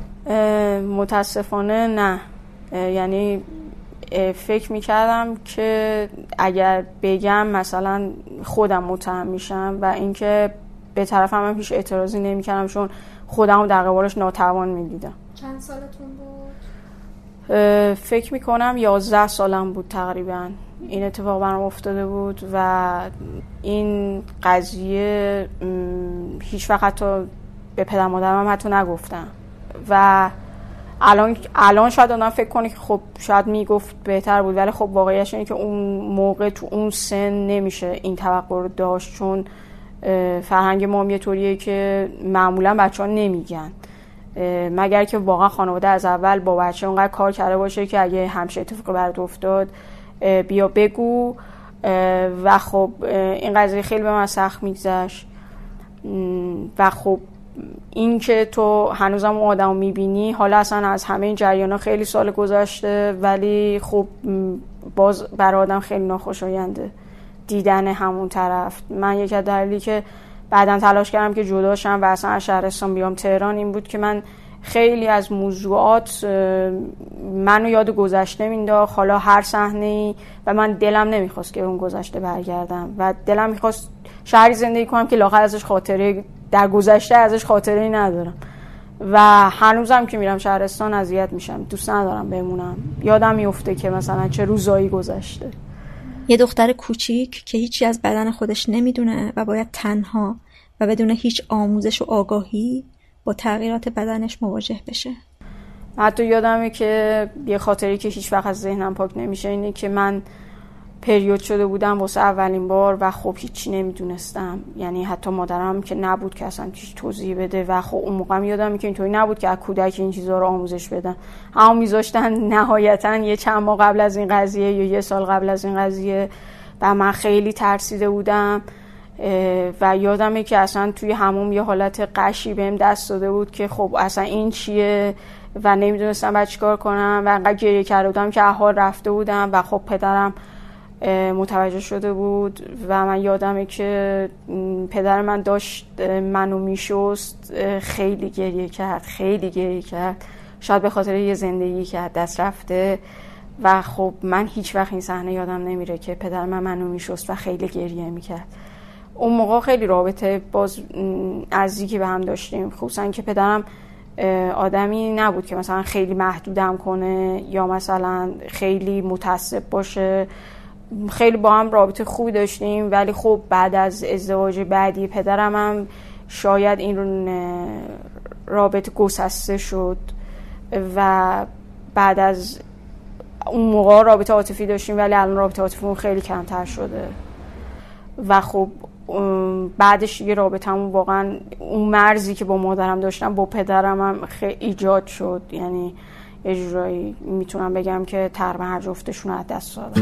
متاسفانه نه. یعنی فکر میکردم که اگر بگم مثلا خودم متهم میشم و اینکه به طرف هم هیچ اعتراضی نمیکردم چون خودم هم در قبالش ناتوان میدیدم. چند سالتون بود؟ فکر میکنم یازده سالم بود تقریبا این اتفاق برام افتاده بود و این قضیه هیچ وقت حتی به پدر مادرم حتی نگفتم. و الان الان شاید آدم فکر کنه که خب شاید میگفت بهتر بود، ولی خب واقعیتش اینه که اون موقع تو اون سن نمیشه این توقع رو داشت، چون فرهنگ ما هم یه طوریه که معمولا بچه‌ها نمیگن مگر که واقعا خانواده از اول با بچه اونقدر کار کرده باشه که اگه همچین اتفاقی برات افتاد بیا بگو. و خب این قضیه خیلی به من سخت میگذشت. و خب این که تو هنوزم اون آدمو میبینی، حالا اصلا از همه این جریانا خیلی سال گذشته، ولی خب باز برای آدم خیلی ناخوشاینده دیدن همون طرف. من یکی از دلایلی که بعداً تلاش کردم که جدا شم و اصلا از شهرستان بیام تهران این بود که من خیلی از موضوعات منو یاد گذشته مینداخت، حالا هر صحنه‌ای، و من دلم نمیخواست که اون گذشته برگردم و دلم میخواست شهری زندگی کنم که لااقل ازش خاطره در گذشته ازش خاطره‌ای ندارم. و هنوزم که میرم شهرستان اذیت میشم، دوست ندارم بمونم، یادم میفته که مثلا چه روزایی گذشته. یه دختر کوچیک که هیچی از بدن خودش نمیدونه و باید تنها و بدون هیچ آموزش و آگاهی با تغییرات بدنش مواجه بشه. حتی یادمه که یه خاطری که هیچ وقت از ذهنم پاک نمیشه اینه که من پریود شده بودم واسه اولین بار و خب هیچی نمیدونستم. یعنی حتی مادرم که نبود که اصلا هیچ توضیح بده و خب اون موقعم یادمه که اینطوری نبود که از کودک این چیزا رو آموزش بدن. همون میذاشتن نهایتاً یه چند ماه قبل از این قضیه یا یه سال قبل از این قضیه و من خیلی ترسیده بودم. و یادمه که اصلا توی حموم یه حالت قشی بهم دست داده بود که خب اصلا این چیه و نمیدونستم بعد چیکار کنم و انقدر گریه کرده بودم که احوا رفته بودم و خب پدرم متوجه شده بود و من یادمه که پدر من داشت منو میشست، خیلی گریه کرد خیلی گریه کرد شاید به خاطر یه زندگی که دست رفته. و خب من هیچ وقت این صحنه یادم نمیره که پدر من منو میشست و خیلی گریه میکرد. اون موقع خیلی رابطه باز نزدیکی به هم داشتیم، خصوصا که پدرم آدمی نبود که مثلا خیلی محدودم کنه یا مثلا خیلی متعصب باشه. خیلی با هم رابطه خوبی داشتیم، ولی خب بعد از ازدواج بعدی پدرم هم شاید این رابطه گسسته شد و بعد از اون موقع رابطه عاطفی داشتیم، ولی الان رابطه عاطفیمون خیلی کمتر شده. و خب بعدش یه رابطه‌مون واقعا اون مرزی که با مادرم داشتم با پدرم هم خیلی ایجاد شد. یعنی یه جورایی میتونم بگم که ترم هر جفتشون از دست دادم.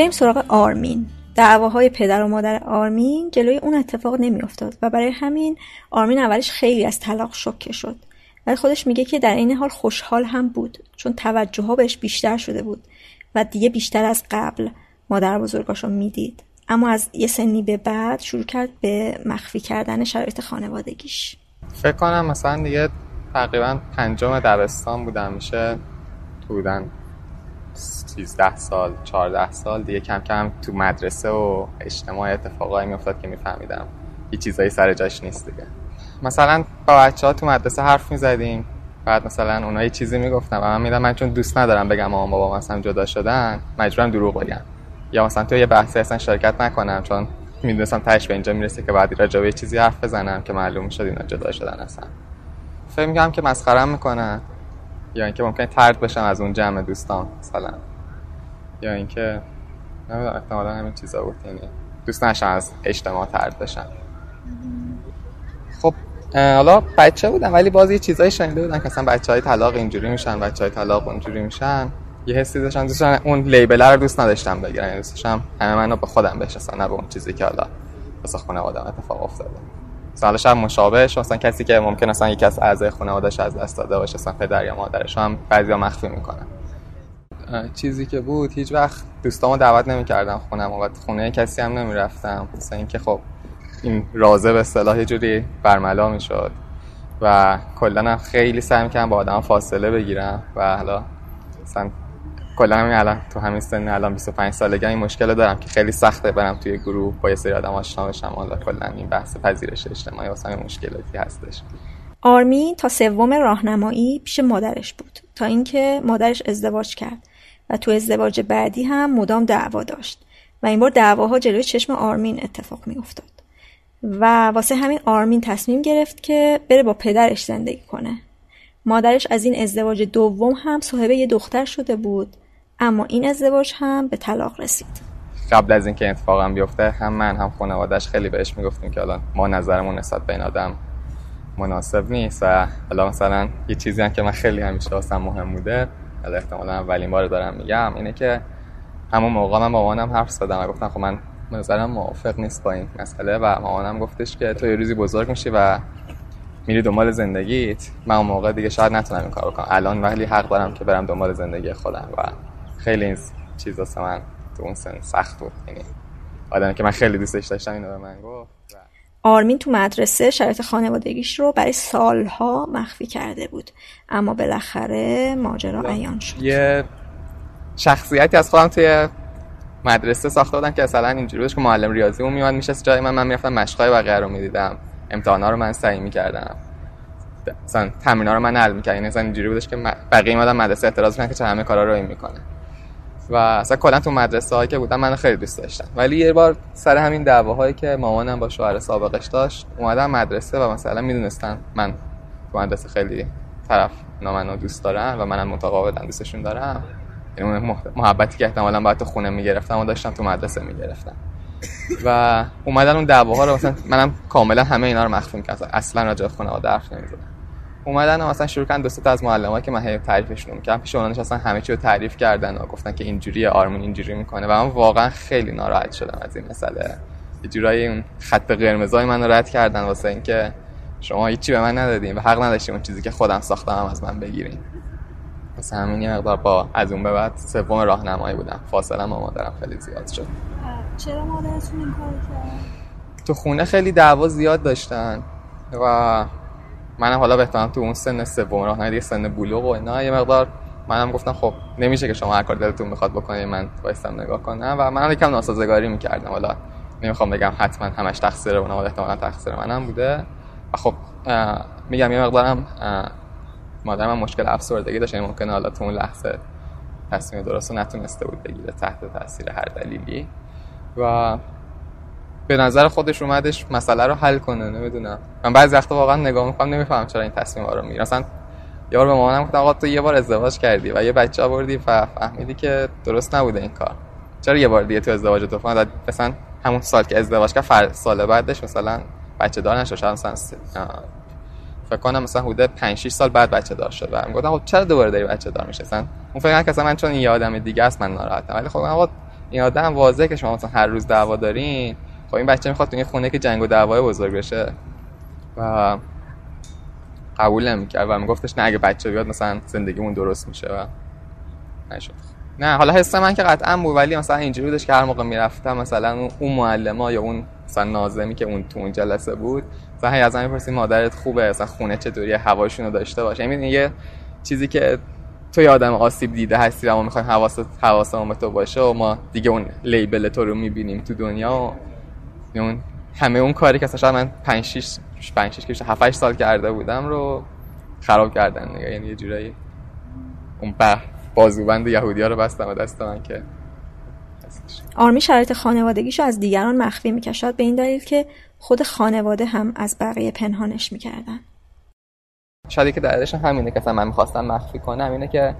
بریم سراغ آرمین. دعواهای پدر و مادر آرمین جلوی اون اتفاق نمیافتاد و برای همین آرمین اولش خیلی از طلاق شوکه شد. ولی خودش میگه که در این حال خوشحال هم بود، چون توجه ها بهش بیشتر شده بود و دیگه بیشتر از قبل مادر بزرگاشو میدید. اما از یه سنی به بعد شروع کرد به مخفی کردن شرایط خانوادگیش. فکر کنم مثلا دیگه تقریبا پنجم دبستان بودم، میشه تو بودن سیزده سال چهارده سال دیگه کم کم تو مدرسه و اجتماع اتفاقایی میافتاد که میفهمیدم هیچ چیزایی سر جاش نیست دیگه. مثلا با بچه‌ها تو مدرسه حرف میزدیم، بعد مثلا اونها یه چیزی میگفتن و من میگم من چون دوست ندارم بگم مامان بابا مثلا جدا شدن مجبورم دروغ بگم، یا مثلا تو یه بحثی اصلا شرکت نکنم چون میدونستم تهش به اینجا میرسه که بعد راجع به چیزی حرف بزنم که معلوم شد اینا جدا شدن اصلا. فکر میگم که مسخره‌ام میکنن، یا اینکه ممکنه طرد بشم از اون جمع دوستان مثلا، یا اینکه نمیدونم احتمالاً همین چیزا بود، یعنی دوست نشم از اجتماع طرد بشم. خب حالا بچه بودم ولی باز یه چیزایی شنیده بودم که مثلا بچهای طلاق اینجوری میشن، بچهای طلاق اونجوری میشن، یه حسی داشتم دوستان اون لیبل رو دوست نداشتم بگیرن، یعنی دوستشم همه منو به خودم بشناسن نه به اون چیزی که حالا واسه خانواده اتفاق افتاده. مثلا شب مشابهش مثلا کسی که ممکنه مثلا یکی از اعضای خانواده‌اش از دست داده باشه، مثلا پدر یا مادرش هم بعضیا مخفی میکنن. چیزی که بود هیچ وقت دوستامو دعوت نمی‌کردم خونم و خونه کسی هم نمی‌رفتم، مثلا اینکه خب این رازه به اصطلاح یه جوری برملا میشد و کلاً خیلی سعی می‌کردم با آدم فاصله بگیرم و حالا مثلا کلا همین الان تو همین سن الان بیست و پنج سالگی این مشکل دارم که خیلی سخته برم توی گروه با یه سری آدم آشنا بشم. حالا کلا این بحث پذیرش اجتماعی واسه من مشکلاتی هستش. آرمین تا سوم راهنمایی پیش مادرش بود تا اینکه مادرش ازدواج کرد و تو ازدواج بعدی هم مدام دعوا داشت و این بار دعواها جلوی چشم آرمین اتفاق می افتاد و واسه همین آرمین تصمیم گرفت که بره با پدرش زندگی کنه. مادرش از این ازدواج دوم هم صاحب یه دختر شده بود، اما این ازدواج هم به طلاق رسید. قبل از اینکه اتفاقا بیفته هم من هم خانواده‌اش خیلی بهش میگفتیم که الان ما نظرمون نسبت به این آدم مناسب نیست و حالا مثلا یه چیزی هم که من خیلی همیشه واسم مهم بوده، حالا احتمالاً اولین بار دارم میگم، اینه که همون موقع من با مامانم حرف زدم و گفتم خب من نظرم موافق نیست با این مسئله و مامانم گفتش که تو یه روزی بزرگ میشی و میری دنبال زندگیت. من اون موقع دیگه شاید نتونم این کارو کنم الان، ولی حق دارم که برم دنبال زندگی خودم و خیلی این چیز واسه من تو اون سن سخت بود، یعنی آدمی که من خیلی دوستش داشتم اینو به من گفت. آرمین تو مدرسه شرایط خانوادگیش رو برای سالها مخفی کرده بود، اما بالاخره ماجرا عیان شد. یه شخصیتی از خودم توی مدرسه ساخته بودم که مثلا اینجوری بود که معلم ریاضی اون میومد میشست جای من، من میرفتم مشقای بقیه رو میدیدم، امتحانا رو من سعی می‌کردم، مثلا تمرین‌ها رو من حل می‌کردم، یعنی مثلا اینجوری بودش که بقیه اومدن مدرسه اعتراض می‌کردن که چرا همه کارا رو این می‌کنه و اصلا کلا تو مدرسه‌ای که بودم من خیلی دوست داشتم. ولی یه بار سر همین دعواهایی که مامانم با شوهر سابقش داشت اومدم مدرسه و مثلا میدونستن من تو مدرسه خیلی طرف نامنو دوست دارم و منم متقابلا دوستشون دارم، یعنی اون محبتی که احتمالاً بعد تو خونه می‌گرفتم و داشتم تو مدرسه می‌گرفتم و اومدن اون دعواها رو مثلا منم کاملا همه اینا رو مخفی کردم، اصلا راجع به خانواده حرف نمی‌زدم. اومدن مثلا شروع کردن دوست از معلم‌ها که من هی تعریفشون می‌کردم پیش اونها نشستن همه چی رو تعریف کردن و گفتن که اینجوریه آرمون اینجوری میکنه و من واقعا خیلی ناراحت شدم از این مسئله. یه جورایی اون خط قرمزای منو رد کردن واسه اینکه شما هیچی به من ندادین و حق نداشتین اون چیزی که خودم ساختم از من بگیرین. واسه همین یه مقدار با از اون به بعد سوم راهنمایی بودم، فاصله ما مادرم خیلی زیاد شد. چرا مادرتون این کارو کرد؟ تو خونه خیلی دعوا زیاد داشتن و منم حالا بهترم تو اون سن سوم راهنمایی دیگه سن بلوغ و اینا یه مقدار منم گفتم خب نمیشه که شما هر کار دلتون بخواد بکنید من وایستم نگاه کنم و منم یکم ناسازگاری میکردم. حالا نمیخوام بگم حتما همش تقصیر اونم، ولی احتمالاً تقصیر منم بوده و خب میگم یه مقدارم مادرم مشکل افسردگی داشت، یعنی ممکنه حالا تو اون لحظه تصمیم درست نتونسته بود بگیره تحت تاثیر هر دلیلی و به نظر خودش اومدش مسئله رو حل کنه. نمیدونم من بعضی وقتا واقعا نگاه میکنم نمیفهمم چرا این تصمیم‌ها رو میگیرن. مثلا یار به مامانم گفتم آقا تو یه بار ازدواج کردی و یه بچه آوردی و فهمیدی که درست نبوده این کار، چرا یه بار دیگه تو ازدواج تو فهمید مثلا همون سال که ازدواج کرد فر سال بعدش مثلا بچه دار نشد، مثلا فکر کنم مثلا حدود پنج شش سال بعد بچه دار شد و میگفتم خب چرا دوباره داری بچه دار میشی؟ مثلا اون فکر کنه که مثلا من چون یه آدم دیگه است من ناراحتم، ولی خب آقا این آدم واضحه که شما مثلا هر روز دعوا دارین، خب این بچه میخواد تو این خونه که جنگ و دعوای بزرگ بشه و قبول نمی‌کرد و میگفتش نه اگه بچه بیاد مثلا زندگیمون درست میشه و نشد. نه حالا حس من که قطعا بود، ولی مثلا اینجوری بودش که هر موقع میرفتم مثلا اون معلم‌ها یا اون مثلا ناظمی که اون تو اون جلسه بود مثلا هی ازم می‌پرسید مادرت خوبه، مثلا خونه چطوریه، هواشون رو داشته باشه. یعنی یه چیزی که تو یه آدم آسیب دیده هستی اما می‌خوایم حواست حواسمون به تو باشه و ما دیگه اون لیبل تو رو می‌بینیم تو دنیا و اون همه اون کاری که مثلا من پنج شش پنج شش هفت هشت سال کرده بودم رو خراب کردن دیگه. یعنی یه جورایی اون به بازوبند یهودی‌ها رو بستم و دست من که آرمی شرایط خانوادگیشو از دیگران مخفی می‌کشید به این دلیل که خود خانواده هم از بقیه پنهانش می‌کردن. شاید که دلیلش همینه که من می‌خواستم مخفی کنم، اینه که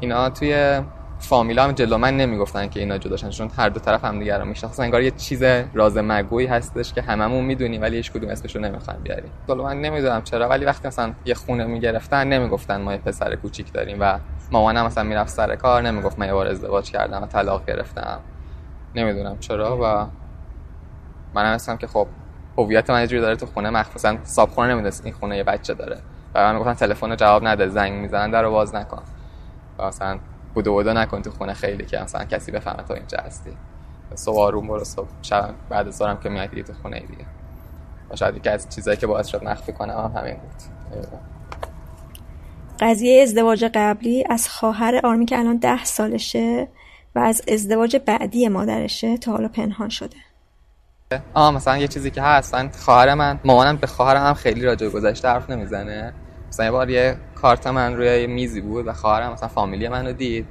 اینا توی فامیلا هم جلو من نمیگفتن که اینا جداشن، چون هر دو طرف همدیگه رو میشناسن. انگار یه چیز راز مگویی هستش که هممون میدونیم ولی هیچ کدوم اسمش رو نمیخوایم بیاریم. جلو من نمیدونم چرا، ولی وقتی مثلا یه خونه میگرفتن نمیگفتن ما یه پسر کوچیک داریم و مامانم مثلا میرفت سر کار نمیگفت من یه بار ازدواج کردم و طلاق گرفتم. نمیدونم چرا و منم هستم که خب هویت من اینجوری داره تو خونه مخصوصا صاحب خونه نمیدونست این خونه یه بچه داره. و من گفتن تلفن جواب نده، زنگ میزنن درو باز نکن. مثلا بودو بودو نکن تو خونه خیلی که مثلا کسی بفهمه تا اینجا هستی. صبح آروم برو، صبح شب بعد از ظهرم که میای دیگه تو خونه دیگه. شاید یکی از چیزایی که باعث شد مخفی کنم هم همین بود. قضیه ازدواج قبلی از خواهر آرمی که الان ده سالشه و از ازدواج بعدی مادرشه تا حالا پنهان شده. آها مثلا یه چیزی که هست، مثلا خواهر من، مامانم به خواهرم هم خیلی راجع به گذشته حرف نمیزنه. مثلا یه بار یه کارت من روی میزی بود و خواهرم مثلا فامیلی منو دید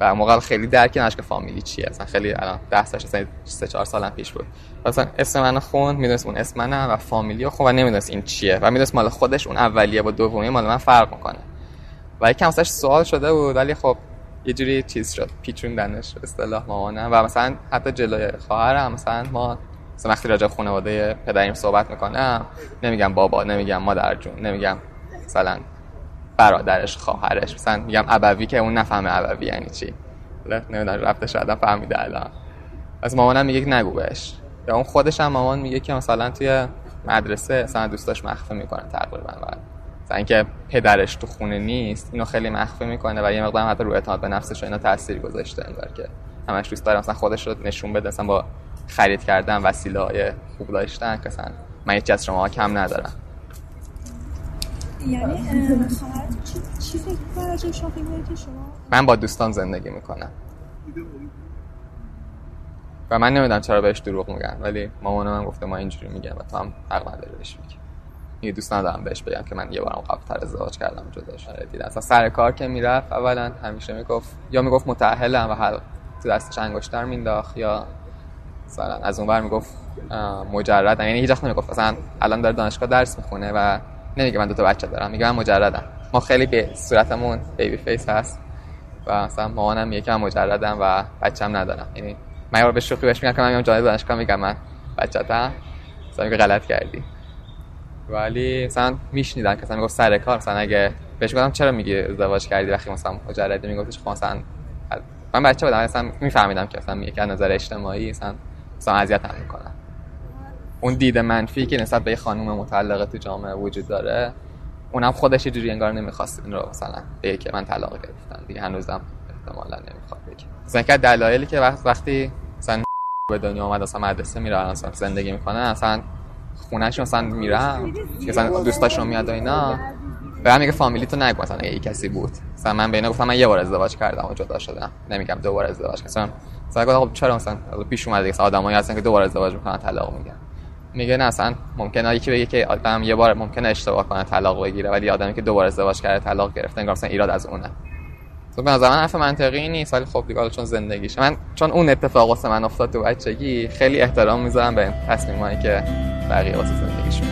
و موقع خیلی درکی نداشت که فامیلی چیه، مثلا خیلی الان ده سالش مثلا سه چهار سالم پیش بود، مثلا اسم منو خوند، میدونست اون اسم منم و فامیلیو خوند و نمیدونست این چیه و میدونست مال خودش اون اولیه با دومی مال من فرق میکنه و یکم واسش سوال شده بود، ولی خب یه جوری چیز شد پیچوندنش به اصطلاح مامانم و مثلا حتی جلوی خواهرم مثلا ما مثلا وقتی راجع به خانواده پدریم صحبت میکنم نمیگم بابا، نمیگم مادر جون، نمیگم مثلا برادرش، خواهرش، مثلا میگم ابوی که اون نفهمه ابوی یعنی چی، نمیدونم رفتش بعدم فهمیده الان. از مامانم میگه که نگو بهش یا اون خودش هم مامان میگه که مثلا توی مدرسه مثلا دوستاش مخفی میکنه تقریبا بعد مثلا اینکه پدرش تو خونه نیست اینو خیلی مخفی میکنه و یه مقدار حتی رو اعتماد به نفسش اینا تاثیر گذاشته، انگار که همش دوست داره مثلا خودش رو نشون بده، مثلا با خرید کردن وسیله‌های خوب داشتن که مثلا من هیچ از شما کم ندارم. یعنی خواهرت چی چی فکر می‌کنه راجع به شما که شما من با دوستان زندگی میکنم و من نمیدونم چرا بهش دروغ میگن، ولی مامانم من گفته ما اینجوری میگن و تو هم حق نداری بهش بگی. یه دوست ندارم بهش بگم که من یه بارم قبل‌تر ازدواج کردم جدا شدم. دیدم اصلا سر کار که میرفت اولا همیشه میگفت یا میگفت متأهلم و حل تو دستش انگشتر مینداخت یا مثلا از اونور میگفت مجردم، یعنی هیچ وقت نمیگفت مثلا الان داره دانشگاه درس میخونه و نمیگه من دو تا بچه دارم، میگه من مجردم. ما خیلی به صورتمون بیبی فیس هست و مثلا مامانم یکم مجردم و بچه‌م ندارم. یعنی من یهو به شوخی بهش میگم که من میام جای دانشگاه میگم من بچه‌تم، مثلا میگه غلط کردی. ولی مثلا میشنیدن که مثلا میگفت سر کار، مثلا اگه بهش گفتم چرا میگی ازدواج کردی وقتی مثلا مجردی، میگفتش خب مثلا من بچه بودم، مثلا میفهمیدم که مثلا یک نظر اجتماعی مثلا مثلا اذیتم میکنه. اون دید منفی که نسبت به خانم مطلقه تو جامعه وجود داره اونم خودش یه جوری انگار نمیخواست این رو مثلا بگه که من طلاق گرفتم دیگه، هنوزم احتمالا نمیخواد بگه. مثلا که دلایلی که وقت وقتی مثلا به دنیا اومد مثلا مدرسه میره الان زندگی میکنه مثلا خونه‌ش مثلا میرم مثلا دوستاشون میاد و اینا به من میگه فامیلی تو نگو، مثلا یه کسی بود مثلا من به اینا گفتم من یه بار ازدواج کردم و جدا شدم، نمیگم دوباره ازدواج کردم. مثلا گفتم خب چرا مثلا پیش اومده دیگه آدمایی هستن که دوباره ازدواج میکنن طلاق میگیرن. میگه نه اصلا ممکنه یکی بگه که آدم یه بار ممکنه اشتباه کنه طلاق بگیره ولی آدمی که دوباره ازدواج کرده طلاق گرفته انگار مثلا ایراد از اونه. تو به نظر من حرف منطقی نیست، ولی خب دیگه چون زندگیش من چون اون اتفاق واسه من افتاد تو بچگی خیلی احترام میذارم به تصمیمایی که بقیه واسه زندگیشون.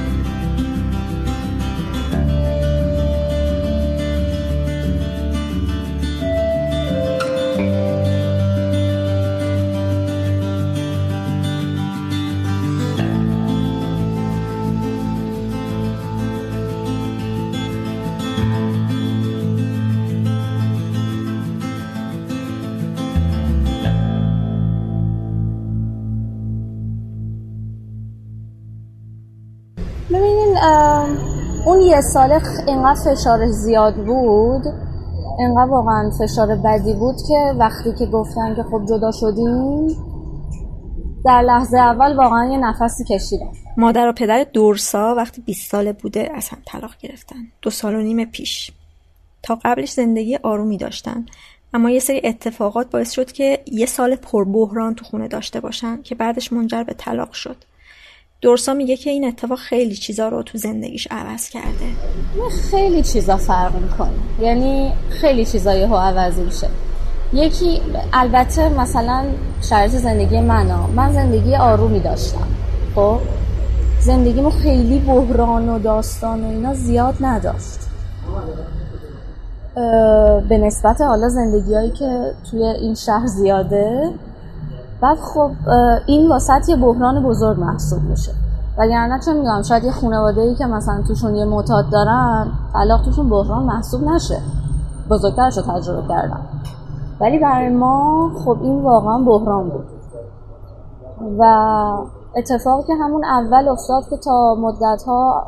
اون یه ساله اینقدر فشار زیاد بود، اینقدر واقعا فشار بدی بود که وقتی که گفتن که خب جدا شدیم، در لحظه اول واقعا یه نفسی کشیدم. مادر و پدر دورسا وقتی بیست ساله بوده از هم طلاق گرفتن، دو سال و نیم پیش. تا قبلش زندگی آرومی داشتن، اما یه سری اتفاقات باعث شد که یه سال پربحران تو خونه داشته باشن که بعدش منجر به طلاق شد. دورسا میگه که این اتفاق خیلی چیزا رو تو زندگیش عوض کرده. خیلی چیزا فرق میکنه، یعنی خیلی چیزایی ها عوض میشه. یکی البته مثلا شرایط زندگی منو، من زندگی آرومی داشتم، خب زندگیمو خیلی بحران و داستان و اینا زیاد نداشت به نسبت حالا زندگیایی که توی این شهر زیاده. بعد خب این واسط یه بحران بزرگ محسوب میشه، وگرنه چه میگم شاید یه خانواده‌ای که مثلا توشون یه معتاد دارن طلاق توشون بحران محسوب نشه، بزرگترشو تجربه کردم، ولی برای ما خب این واقعا بحران بود. و اتفاقی که همون اول افتاد که تا مدت‌ها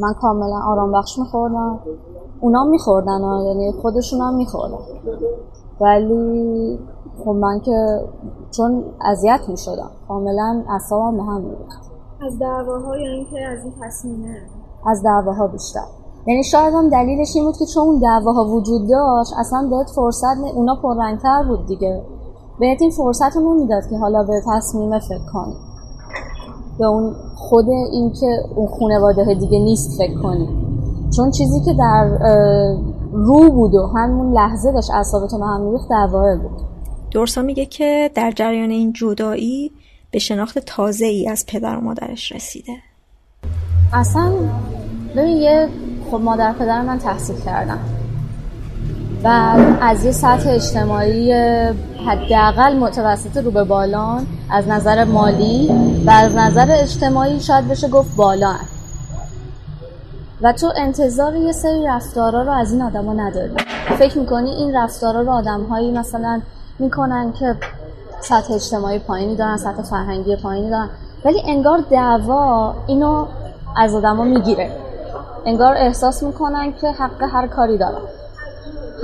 من کاملا آرام بخش میخوردم، اونا میخوردن ها، یعنی خودشون هم میخوردن، ولی خب من که چون اذیت میشدم کاملا اعصابم به هم می‌ریخت. از دعواها یا این که از این تصمیمه؟ از دعواها بیشتر، یعنی شاید هم دلیلش این بود که چون دعواها وجود داشت اصلا بهت فرصت نه، اونا پررنگ‌تر بود دیگه، بهت این فرصت رو نمیداد که حالا به تصمیم فکر کنی، به اون خود این که اون خانواده دیگه نیست فکر کنی، چون چیزی که در رو بود و همون لحظه داشت اعصابتو به هم می‌ریخت دعوا بود. دورسا میگه که در جریان این جدایی به شناخت تازه‌ای از پدر و مادرش رسیده. اصلا ببین یه خب مادر پدر من تحصیل کردن و از یه سطح اجتماعی حداقل متوسط رو به بالان، از نظر مالی و از نظر اجتماعی شاید بشه گفت بالان، و تو انتظار یه سری رفتارا رو از این آدما نداری. فکر میکنی این رفتارا رو آدم‌هایی مثلا میکنن که سطح اجتماعی پایینی دارن، سطح فرهنگی پایینی دارن، ولی انگار دعوا اینو از آدما میگیره، انگار احساس میکنن که حق هر کاری دارن،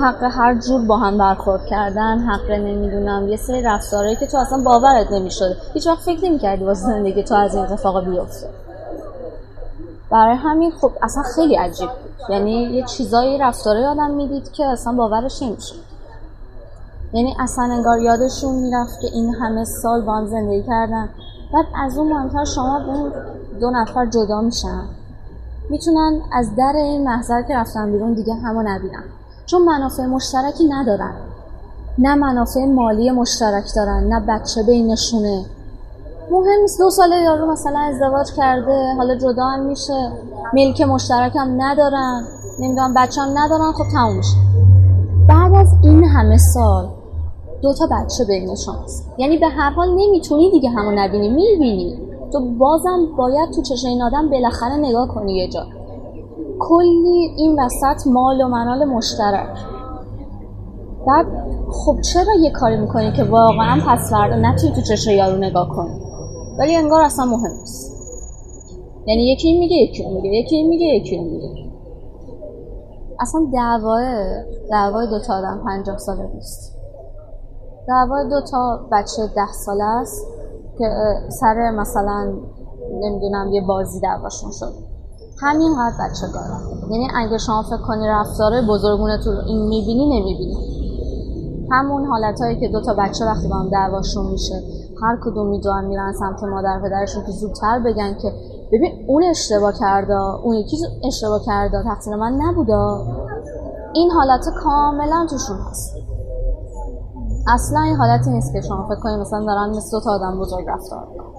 حق هر جور با هم برخورد کردن، حق نمیدونم یه سری رفتارهایی که تو اصلا باورت نمیشد، هیچ وقت فکر نمیکردی واسه زندگی تو از این اتفاقا بیفته. برای همین خب اصلا خیلی عجیب بود، یعنی یه چیزایی رفتارهای آدم میدید که اصلا باورش نمیشد، یعنی اصلا انگار یادشون میرفت که این همه سال با هم زندگی کردن. بعد از اون مهمتر شما اون دو نفر جدا میشن، میتونن از در این محضر که رفتن بیرون دیگه همو نبینن، چون منافع مشترکی ندارن، نه منافع مالی مشترک دارن، نه بچه بینشونه، مهم نیست. دو ساله یارو مثلا ازدواج کرده، حالا جدا هم میشه، ملک مشترک هم ندارن، نمیدونم بچه هم ندارن، خب تموم میشه. بعد از این همه سال دو تا بچه بینشون هست، یعنی به هر حال نمیتونی دیگه همو نبینی، میبینی تو بازم باید تو چشم این آدم بالاخره نگاه کنی یه جا. کلی این وسط مال و منال مشترک. بعد خب چرا یه کاری میکنی که واقعا پس فردا نتونی تو چشم یارو نگاه کنی، ولی انگار اصلا مهم نیست، یعنی یکی میگه یکی میگه یکی میگه یکی میگه اصلا دعوای دعوای دو تا آدم پنجاه ساله نیست، دعوای دو تا بچه ده ساله است که سر مثلا نمیدونم یه بازی دعواشون شد، همینقدر بچه‌گارا. یعنی اگه شما فکر کنی رفتاره بزرگونه تو این میبینی نمیبینی، همون حالتایی که دو تا بچه وقتی با هم دعواشون میشه هر کدوم میدونن میرن سمت مادر پدرشون که زودتر بگن که ببین اون اشتباه کرده، اون یکی اشتباه کرده، تقصیر من نبوده. این حالت کاملا توشون هست، اصلا این حالتی نیست که شما فکر کنید مثلا دارن مثل دو تا آدم بزرگ رفتار میکنن.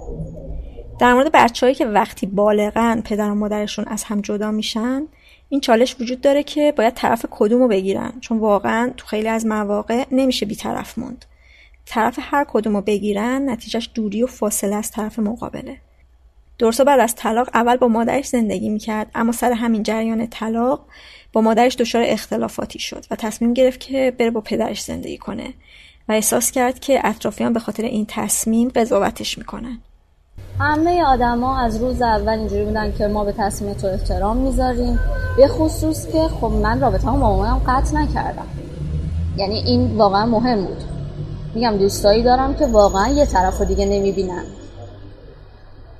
در مورد بچه‌هایی که وقتی بالغن پدر و مادرشون از هم جدا میشن، این چالش وجود داره که باید طرف کدومو بگیرن، چون واقعا تو خیلی از مواقع نمیشه بی‌طرف موند. طرف هر کدومو بگیرن نتیجهش دوری و فاصله از طرف مقابله. دورسا بعد از طلاق اول با مادرش زندگی میکرد، اما سر همین جریان طلاق با مادرش دچار اختلافاتی شد و تصمیم گرفت که بره با پدرش زندگی کنه و احساس کرد که اطرافیان به خاطر این تصمیم قضاوتش میکنن. همه آدما از روز اول اینجوری بودن که ما به تصمیم تو احترام میذاریم، به خصوص که خب من رابطه‌مو با مامانم قطع نکردم. یعنی این واقعا مهم بود. میگم دوستایی دارم که واقعا یه طرفو دیگه نمیبینم،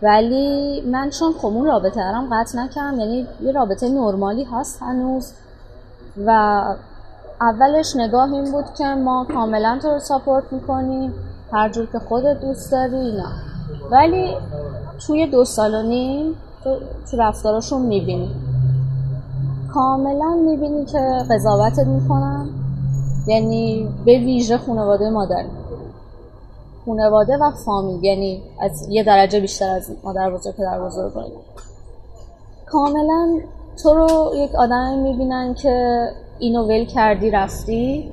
ولی من چون خب اون رابطه رو قطع نکردم، یعنی یه رابطه نرمالی هست هنوز. و اولش نگاه این بود که ما کاملا تو رو ساپورت میکنیم، هر جور که خودت دوست داری اینا. ولی توی دو سال و نیم تو رفتاراشون میبینی، کاملا میبینی که قضاوتت میکنن. یعنی به ویژه خانواده مادر، خانواده و فامیل، یعنی از یه درجه بیشتر از مادر بزرگ که در بزرگ باید. کاملا تو رو یک آدمی میبینن که اینو ول کردی رفتی.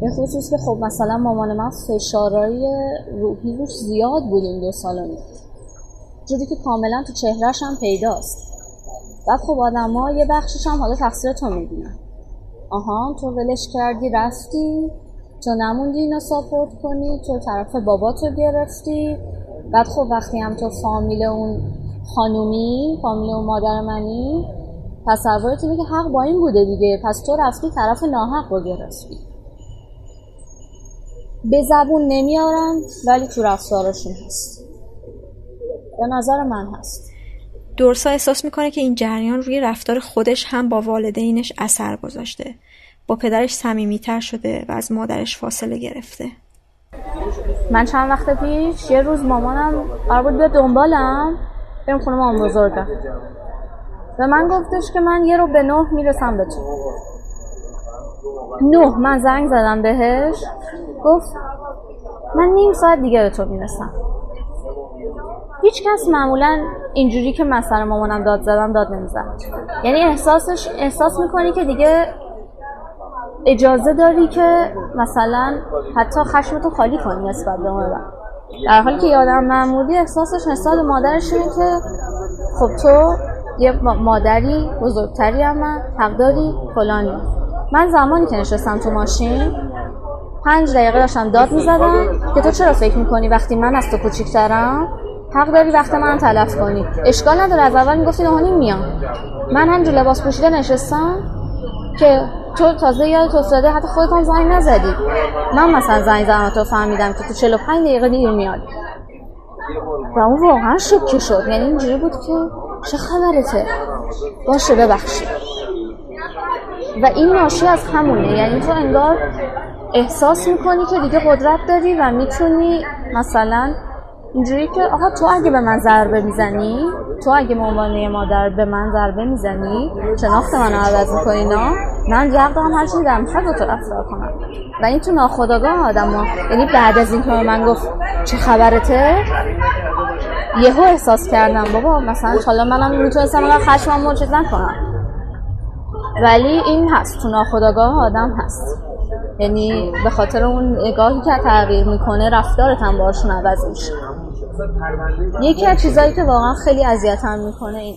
به خصوص که خب مثلا مامان من فشارهای روحی روش زیاد بود این دو سالانه، جوری که کاملا تو چهرهش هم پیداست. بعد خب آدم ها یه بخشش هم حالا تقصیر تو میبینن، آها تو ولش کردی رفتی، تو نموندی اینو ساپورت کنی، تو طرف بابا تو گرفتی. بعد خب وقتی هم تو فامیل اون خانومی، فامیل اون مادر منی، پس تصورت اینه که حق با این بوده دیگه، پس تو رفتی طرف ناحق رو گرفتی. به زبون نمیارم ولی تو رفتارشون هست، به نظر من هست. درسا احساس میکنه که این جریان روی رفتار خودش هم با والدینش اثر گذاشته. با پدرش صمیمیتر شده و از مادرش فاصله گرفته. من چند وقت پیش یه روز مامانم قرار بود بیاد دنبالم، بریم خونه مامان بزرگم. و من گفتش که من یه رو به نه میرسم به تو. نه من زنگ زدم بهش، گفت من نیم ساعت دیگه به تو میرسم. هیچ کس معمولا اینجوری که مثلا مامانم داد زدم داد نمیزد. یعنی احساسش احساس میکنی که دیگه اجازه داری که مثلا حتی خشمتو خالی کنی نسبت به مادر، در حالی که یادم معمولی احساسش نسبت به مادرش اینه که خب تو یه مادری بزرگتری، اما حق داری فلانی. من زمانی که نشستم تو ماشین پنج دقیقه داشتم داد میزدم که تو چرا فکر میکنی وقتی من از تو کوچیکترم حق داری وقت من تلف کنی؟ اشکال نداره، از اول میگفتی نهانی میام. من همجور لباس پوشیده نشستم که تو تازه یاد تو افتاده، حتی خودت هم زنگ نزدی. من مثلا زنگ زدم و تو فهمیدم که تو چهل و پنج دقیقه دیر میاد و اون واقعا شوکه شد. یعنی اینجوری بود که چه خبرته، باشه ببخشید. و این ناشی از همونه، یعنی تو انگار احساس میکنی که دیگه قدرت داری و میتونی مثلا اینجوری که آقا تو اگه به من ضربه میزنی، تو اگه به عنوان مادر به من ضربه میزنی، شناخت من رو عوض میکنی، نه من جرد هم هرچی در میخواد با تو رفتار کنم. و این تو ناخودآگاه آدم ها، یعنی بعد از این که من گفت چه خبرته، یهو احساس کردم بابا مثلا حالا منم میتونستم اگر خشمم موجود نکنم. ولی این هست، تو ناخودآگاه آدم هست، یعنی به خاطر اون نگاهی که تغییر میکنه رفتارت هم باشون عوض میشه. یکی از چیزایی که واقعا خیلی اذیتم میکنه این.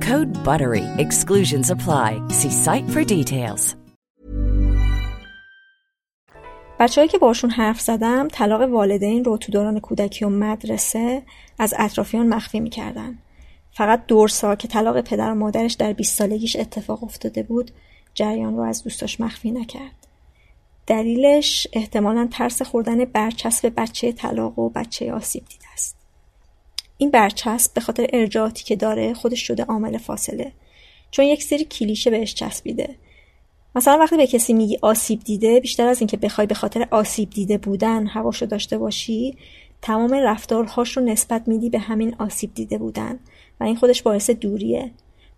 Code BUTTERY. Exclusions apply. See site for details. بچه‌ای که باشون حرف زدم طلاق والدین رو تو دوران کودکی و مدرسه از اطرافیان مخفی می‌کردن. فقط دورسا که طلاق پدر و مادرش در بیست سالگیش اتفاق افتاده بود، جریان رو از دوستاش مخفی نکرد. دلیلش احتمالاً ترس خوردن برچسب بچه طلاق و بچه آسیب دیده است. این برچسب به خاطر ارجاعاتی که داره خودش شده عامل فاصله. چون یک سری کلیشه بهش چسبیده. مثلا وقتی به کسی میگی آسیب دیده، بیشتر از این که بخوای به خاطر آسیب دیده بودن هواشو داشته باشی، تمام رفتارهاش رو نسبت میدی به همین آسیب دیده بودن و این خودش باعث دوریه.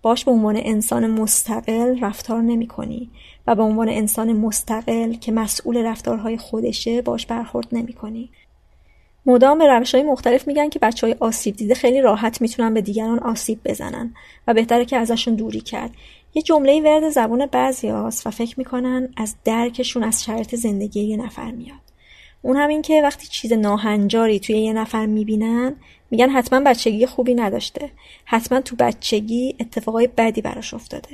باش به عنوان انسان مستقل رفتار نمی کنی و به عنوان انسان مستقل که مسئول رفتارهای خودشه باش برخورد نمی کنی. مدام به روش‌های مختلف میگن که بچه‌های آسیب دیده خیلی راحت میتونن به دیگران آسیب بزنن و بهتره که ازشون دوری کرد. یه جمله ورد زبون بعضیاست و فکر میکنن از درکشون از شرایط زندگی یه نفر میاد. اون هم این که وقتی چیز ناهنجاری توی یه نفر میبینن میگن حتما بچگی خوبی نداشته. حتما تو بچگی اتفاقای بدی براش افتاده.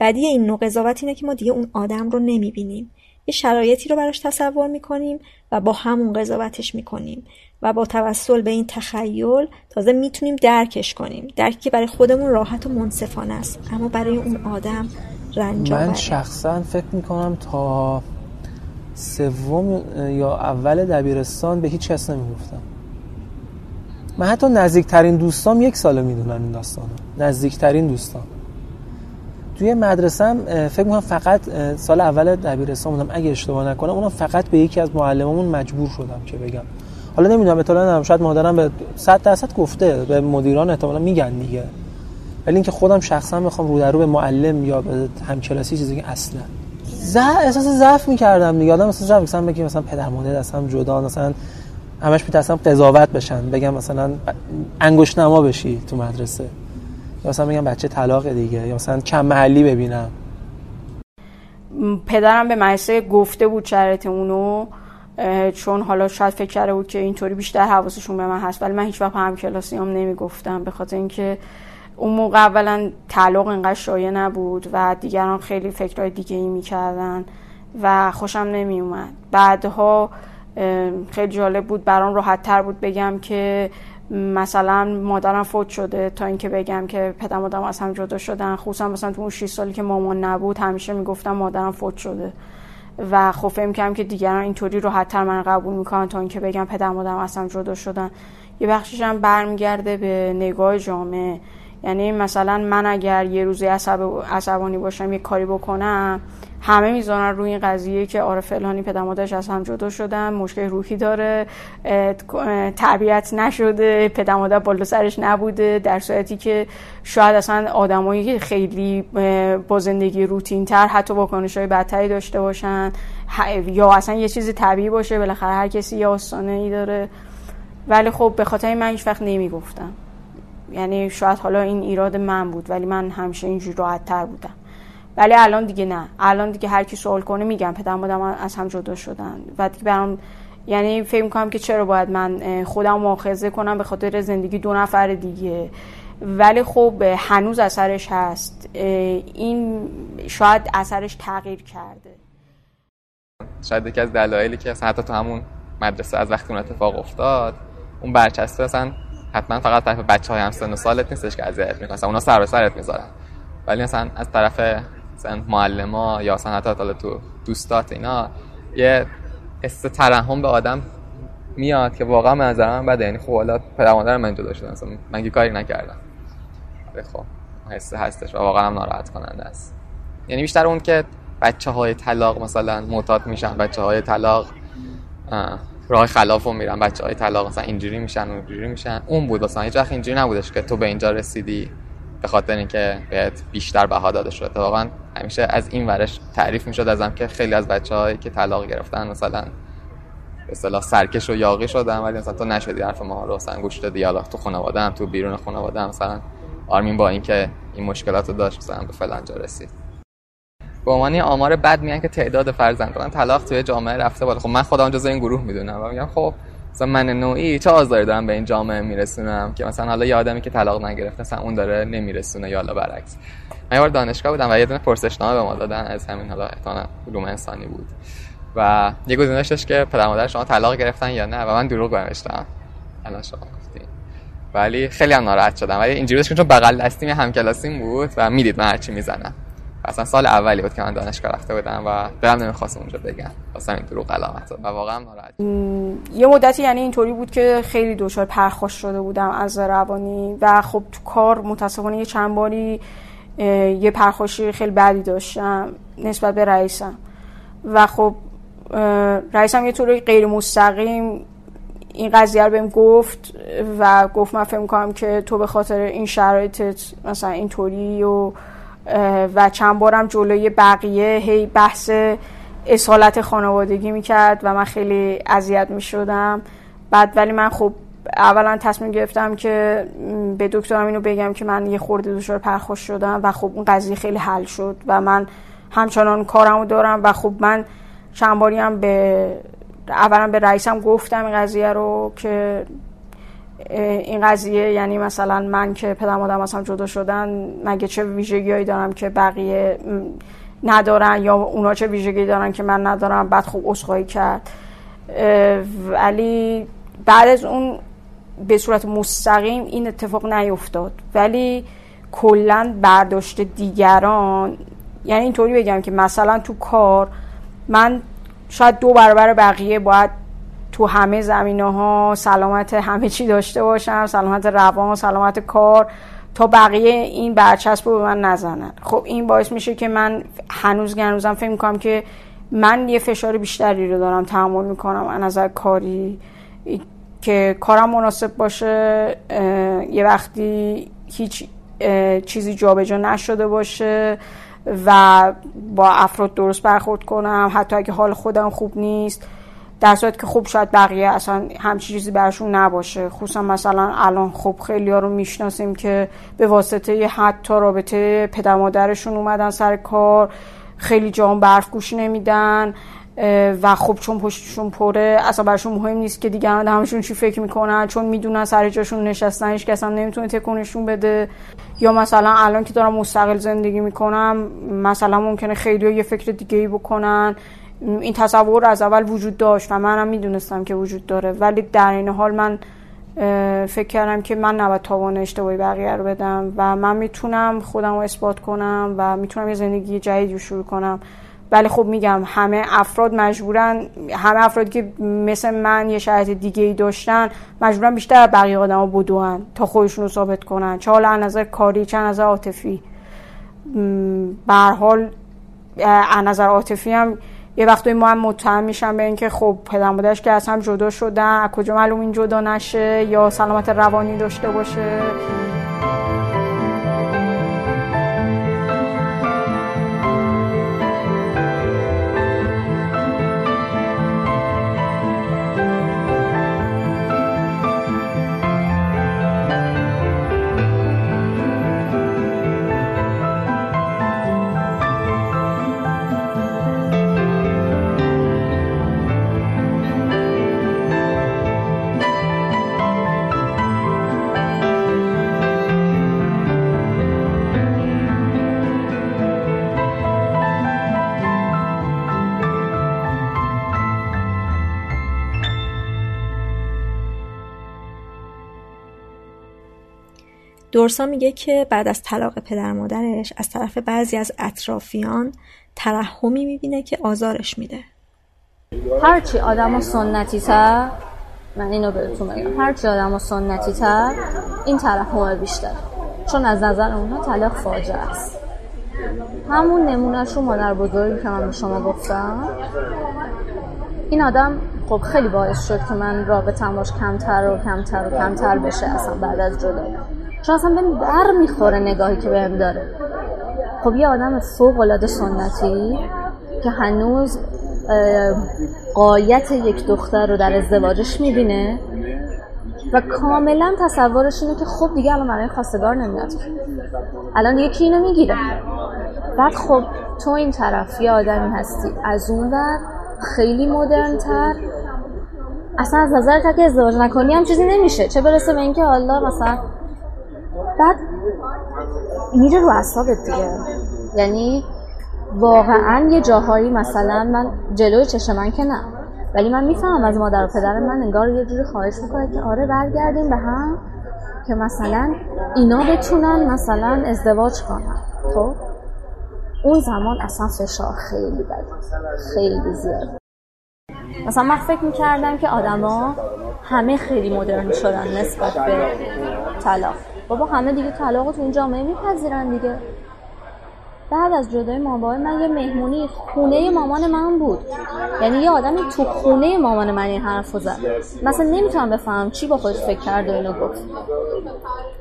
بدی این نوع قضاوت اینه که ما دیگه اون آدم رو نمیبینیم. یه شرایطی رو براش تصور میکنیم و با همون قضاوتش میکنیم و با توسل به این تخیل تازه میتونیم درکش کنیم. درکی که برای خودمون راحت و منصفانه است، اما برای اون آدم رنج آوره. من شخصا فکر میکنم تا سوم یا اول دبیرستان به هیچ کس نمیگفتم. من حتی نزدیکترین دوستام یک ساله میدونن این داستانو. نزدیکترین دوستام توی مدرسه‌م فکر می‌کنم فقط سال اول دبیرستان بودم اگه اشتباه نکنم، اونم فقط به یکی از معلمامون مجبور شدم که بگم. حالا نمی‌دونم اطلاع ندارم، شاید مادرم به صد درصد گفته، به مدیران احتمالاً میگن دیگه، ولی اینکه خودم شخصا میخوام رو در رو به معلم یا به همکلاسی چیزی که اصلا ز... احساس ضعف می‌کردم دیگه. آدم احساس ضعف می‌کنه بگم مثلا پدر مادر از هم جدا، مثلا همش می‌ترسم قضاوت بشن، بگم مثلا انگشت نما بشی تو مدرسه، یا مثلا میگم بچه طلاق دیگه، یا مثلا کم محلی ببینم. پدرم به مدرسه گفته بود شرط اونو، چون حالا شاید فکر کرده بود که اینطوری بیشتر حواسشون به من هست، ولی من هیچ وقت همکلاسیام نمیگفتم، به خاطر اینکه اون موقع اولا طلاق اینقدر شایع نبود و دیگران خیلی فکرای دیگه ای میکردن و خوشم نمیومد. بعدها خیلی جالب بود، برام راحت تر بود بگم که مثلا مادرم فوت شده تا اینکه بگم که پدر مادرم از هم جدا شدن. خصوصا مثلا تو اون شش سالی که مامان نبود همیشه میگفتم مادرم فوت شده و خب فکر می‌کردم که دیگران اینطوری راحت‌تر من قبول می‌کنن تا اینکه بگم پدر مادرم از هم جدا شدن. یه بخشش هم برمیگرده به نگاه جامعه، یعنی مثلا من اگر یه روزی عصب عصبانی باشم یه کاری بکنم همه میذارن روی این قضیه که آره فلانی پدر مادرش از هم جدا شدن، مشکل روحی داره، تربیت نشده، پدر مادر بالا سرش نبوده، در صورتی که شاید اصلا آدمایی که خیلی با زندگی روتین تر حتی واکنش‌های بدتری داشته باشن یا اصلا یه چیز طبیعی باشه. بالاخره هر کسی یه آستانه‌ای داره، ولی خب به خاطر من هیچ وقت نمیگفتم. یعنی شاید حالا این ایراد من بود، ولی من همیشه اینجوری راحت‌تر بودم. ولی الان دیگه نه، الان دیگه هر کی سوال کنه میگم پدر مادرم از هم جدا شدن و دیگه برام، یعنی فکر می‌کنم که چرا باید من خودم مؤاخذه کنم به خاطر زندگی دو نفر دیگه. ولی خب هنوز اثرش هست، این شاید اثرش تغییر کرده. شاید یکی از دلایلی که اصلا حتی تو همون مدرسه از وقتی اون اتفاق افتاد اون برچسته اصلا حتما فقط طرف بچه‌های همسن و سالت نیستش که اذیت می‌کنن، اونا سر به سرت می‌ذارن، ولی مثلا از طرف مثلا معلما یا اصلا حتی حالا تو دوستات اینا یه حس ترحم به آدم میاد که واقعا به نظر من بده. یعنی خب حالا پدر مادر من جدا شدن، مثلا من که کاری نکردم، خب حس هستش و واقعا هم ناراحت کننده است. یعنی بیشتر اون که بچه‌های طلاق مثلا معتاد میشن، بچه‌های طلاق راه خلافو میرن، بچه‌های طلاق مثلا اینجوری میشن اونجوری میشن، اون بود. مثلا هیچ وقت اینجوری نبودش که تو به اینجا رسیدی به خاطر اینکه بهت بیشتر بها داده شده. واقعا همیشه از این ورش تعریف میشد ازم که خیلی از بچه‌هایی که طلاق گرفتن مثلا به اصطلاح سرکش و یاغی شدن، ولی مثلا تو نشدی حرف ما رو مثلا گوش بدی. حالا تو خانواده‌ام تو بیرون خانواده مثلا آرمین با اینکه این مشکلاتو داشت مثلا به فلان جا رسید. به معنی آمار بد میگن که تعداد فرزندان طلاق توی جامعه رفته بالا. خب من خودم جزو این گروه میدونم و میگم خب مثلا من نوعی چه آزاری دارم به این جامعه میرسونم که مثلا حالا یه آدمی که طلاق نگرفته مثلا اون داره نمیرسونه یا حالا برعکس. من یه بار دانشگاه بودم و یه دونه پرسشنامه به ما دادن از همین حالا احتمالاً علوم انسانی بود و یه گزینه داشتش که پدر مادر شما طلاق گرفتن یا نه و من دروغ نوشتم. الان شما گفتین. ولی خیلی هم ناراحت شدم. ولی اینجوری که چون بغل دستیم همکلاسیم بود و میدید من هرچی میزنم. اصلا سال اولی بود که من دانشگاه رفته بودم و دلم نمیخواست اونجا بگم، واسه این دروغ علامت و واقعا ناراحت. یه مدتی یعنی اینطوری بود که خیلی دچار پرخاش شده بودم از روانی و خب تو کار متأسفانه یه چند باری یه پرخاشی خیلی بدی داشتم نسبت به رئیسم و خب رئیسم یه طوری غیر مستقیم این قضیه رو بهم گفت و گفت من فهم می‌کنم که تو به خاطر این شرایطت مثلا اینطوری و و چند بارم جلوی بقیه هی بحث اصالت خانوادگی میکرد و من خیلی اذیت میشدم بعد. ولی من خب اولا تصمیم گرفتم که به دکترم اینو بگم که من یه خورده دچار پرخاش شدم و خب اون قضیه خیلی حل شد و من همچنان کارمو دارم و خب من چند باری هم به اولا به رئیسم گفتم این قضیه رو که این قضیه یعنی مثلا من که پدرم آدم هستم جدا شدن مگه چه ویژگی هایی دارم که بقیه ندارن یا اونا چه ویژگی دارن که من ندارم. بعد خب عذرخواهی کرد. ولی بعد از اون به صورت مستقیم این اتفاق نیفتاد ولی کلن برداشت دیگران، یعنی اینطوری بگم که مثلا تو کار من شاید دو برابر بقیه باید تو همه زمینه‌ها سلامت همه چی داشته باشم، سلامت روان، سلامت کار، تا بقیه این برچسب رو به من نزنن. خب این باعث میشه که من هنوز هنوزم فکر می‌کنم که من یه فشار بیشتری رو دارم تحمل می‌کنم از نظر کاری که کارم مناسب باشه، یه وقتی هیچ چیزی جابجا نشده باشه و با افراد درست برخورد کنم حتی اگه حال خودم خوب نیست، در صورت که خوب شاید بقیه اصلا همچین چیزی براشون نباشه. خصوصا مثلا الان خب خیلی‌ها رو میشناسیم که به واسطه حتی رابطه پدر مادرشون اومدن سر کار، خیلی جا هم برف گوش نمیدن و خب چون پشتشون پره اصلا براشون مهم نیست که دیگران همشون چی فکر میکنن، چون میدونن سر جاشون نشستن هیچ کس هم نمیتونه تکونشون بده. یا مثلا الان که دارم مستقل زندگی میکنم مثلا ممکنه خیلی‌ها یه فکر دیگه‌ای بکنن. این تصور از اول وجود داشت و منم میدونستم که وجود داره ولی در این حال من فکر کردم که من نباید تاوان اشتباهی بقیه رو بدم و من میتونم خودم رو اثبات کنم و میتونم یه زندگی جدید رو شروع کنم. ولی خب میگم همه افراد مجبورن، همه افراد که مثل من یه شرایط دیگه ای داشتن مجبورن بیشتر بقیه آدما بدوئن تا خودشون رو ثابت کنن، چه حالا از نظر کاری چه از نظر عاطفی. به هر حال از نظر عاطفی هم یه وقتی ما هم متهم میشم به اینکه خب پدر مادرش که از هم جدا شدن، از کجا معلوم این جدا نشه یا سلامت روانی داشته باشه. دورسا میگه که بعد از طلاق پدر مادرش از طرف بعضی از اطرافیان ترحمی میبینه که آزارش میده. هرچی آدمو سنتی تر، من اینو بهتون میگم، هرچی آدمو سنتی تر این ترحمه بیشتر، چون از نظر اونها طلاق فاجعه است. همون نمونهشو مادر بزرگی که من به شما گفتم، این آدم خب خیلی باعث شد که من رابطه‌ام باش کمتر و کمتر و کمتر بشه اصلا بعد از جدایی، چون اصلا بهم بر میخوره نگاهی که بهم داره. خب یه آدم فوق‌العاده سنتی که هنوز قایت یک دختر رو در ازدواجش میبینه و کاملا تصورش اینه که خب دیگه الان برای خواستگار نمیاد، الان دیگه کی اینو میگیره. بعد خب تو این طرف یه آدمی هستی از اون ور خیلی مدرن تر، اصلا از نظر تا که ازدواج نکنی هم چیزی نمیشه، چه برسه به اینکه حالا مثلا بعد میره رو اعصابت دیگه. یعنی واقعا یه جاهایی مثلا من جلوی چشم من که نه، ولی من میفهمم از مادر و پدر من انگار یه جوری خواهش میکنه که آره برگردیم به هم که مثلا اینا بتونن مثلا ازدواج کنن. خب اون زمان اصلا فشار خیلی بده، خیلی زیاد. مثلا من فکر میکردم که آدما همه خیلی مدرن شدن نسبت به طلاق. بابا همه دیگه طلاق تو این جامعه میپذیرن دیگه. بعد از جدای مامان من یه مهمونی خونه مامان من بود، یعنی یه آدمی تو خونه مامان من این حرفو زد. مثلا نمیتونم بفهم چی با خودش فکر کرد و اینو گفت.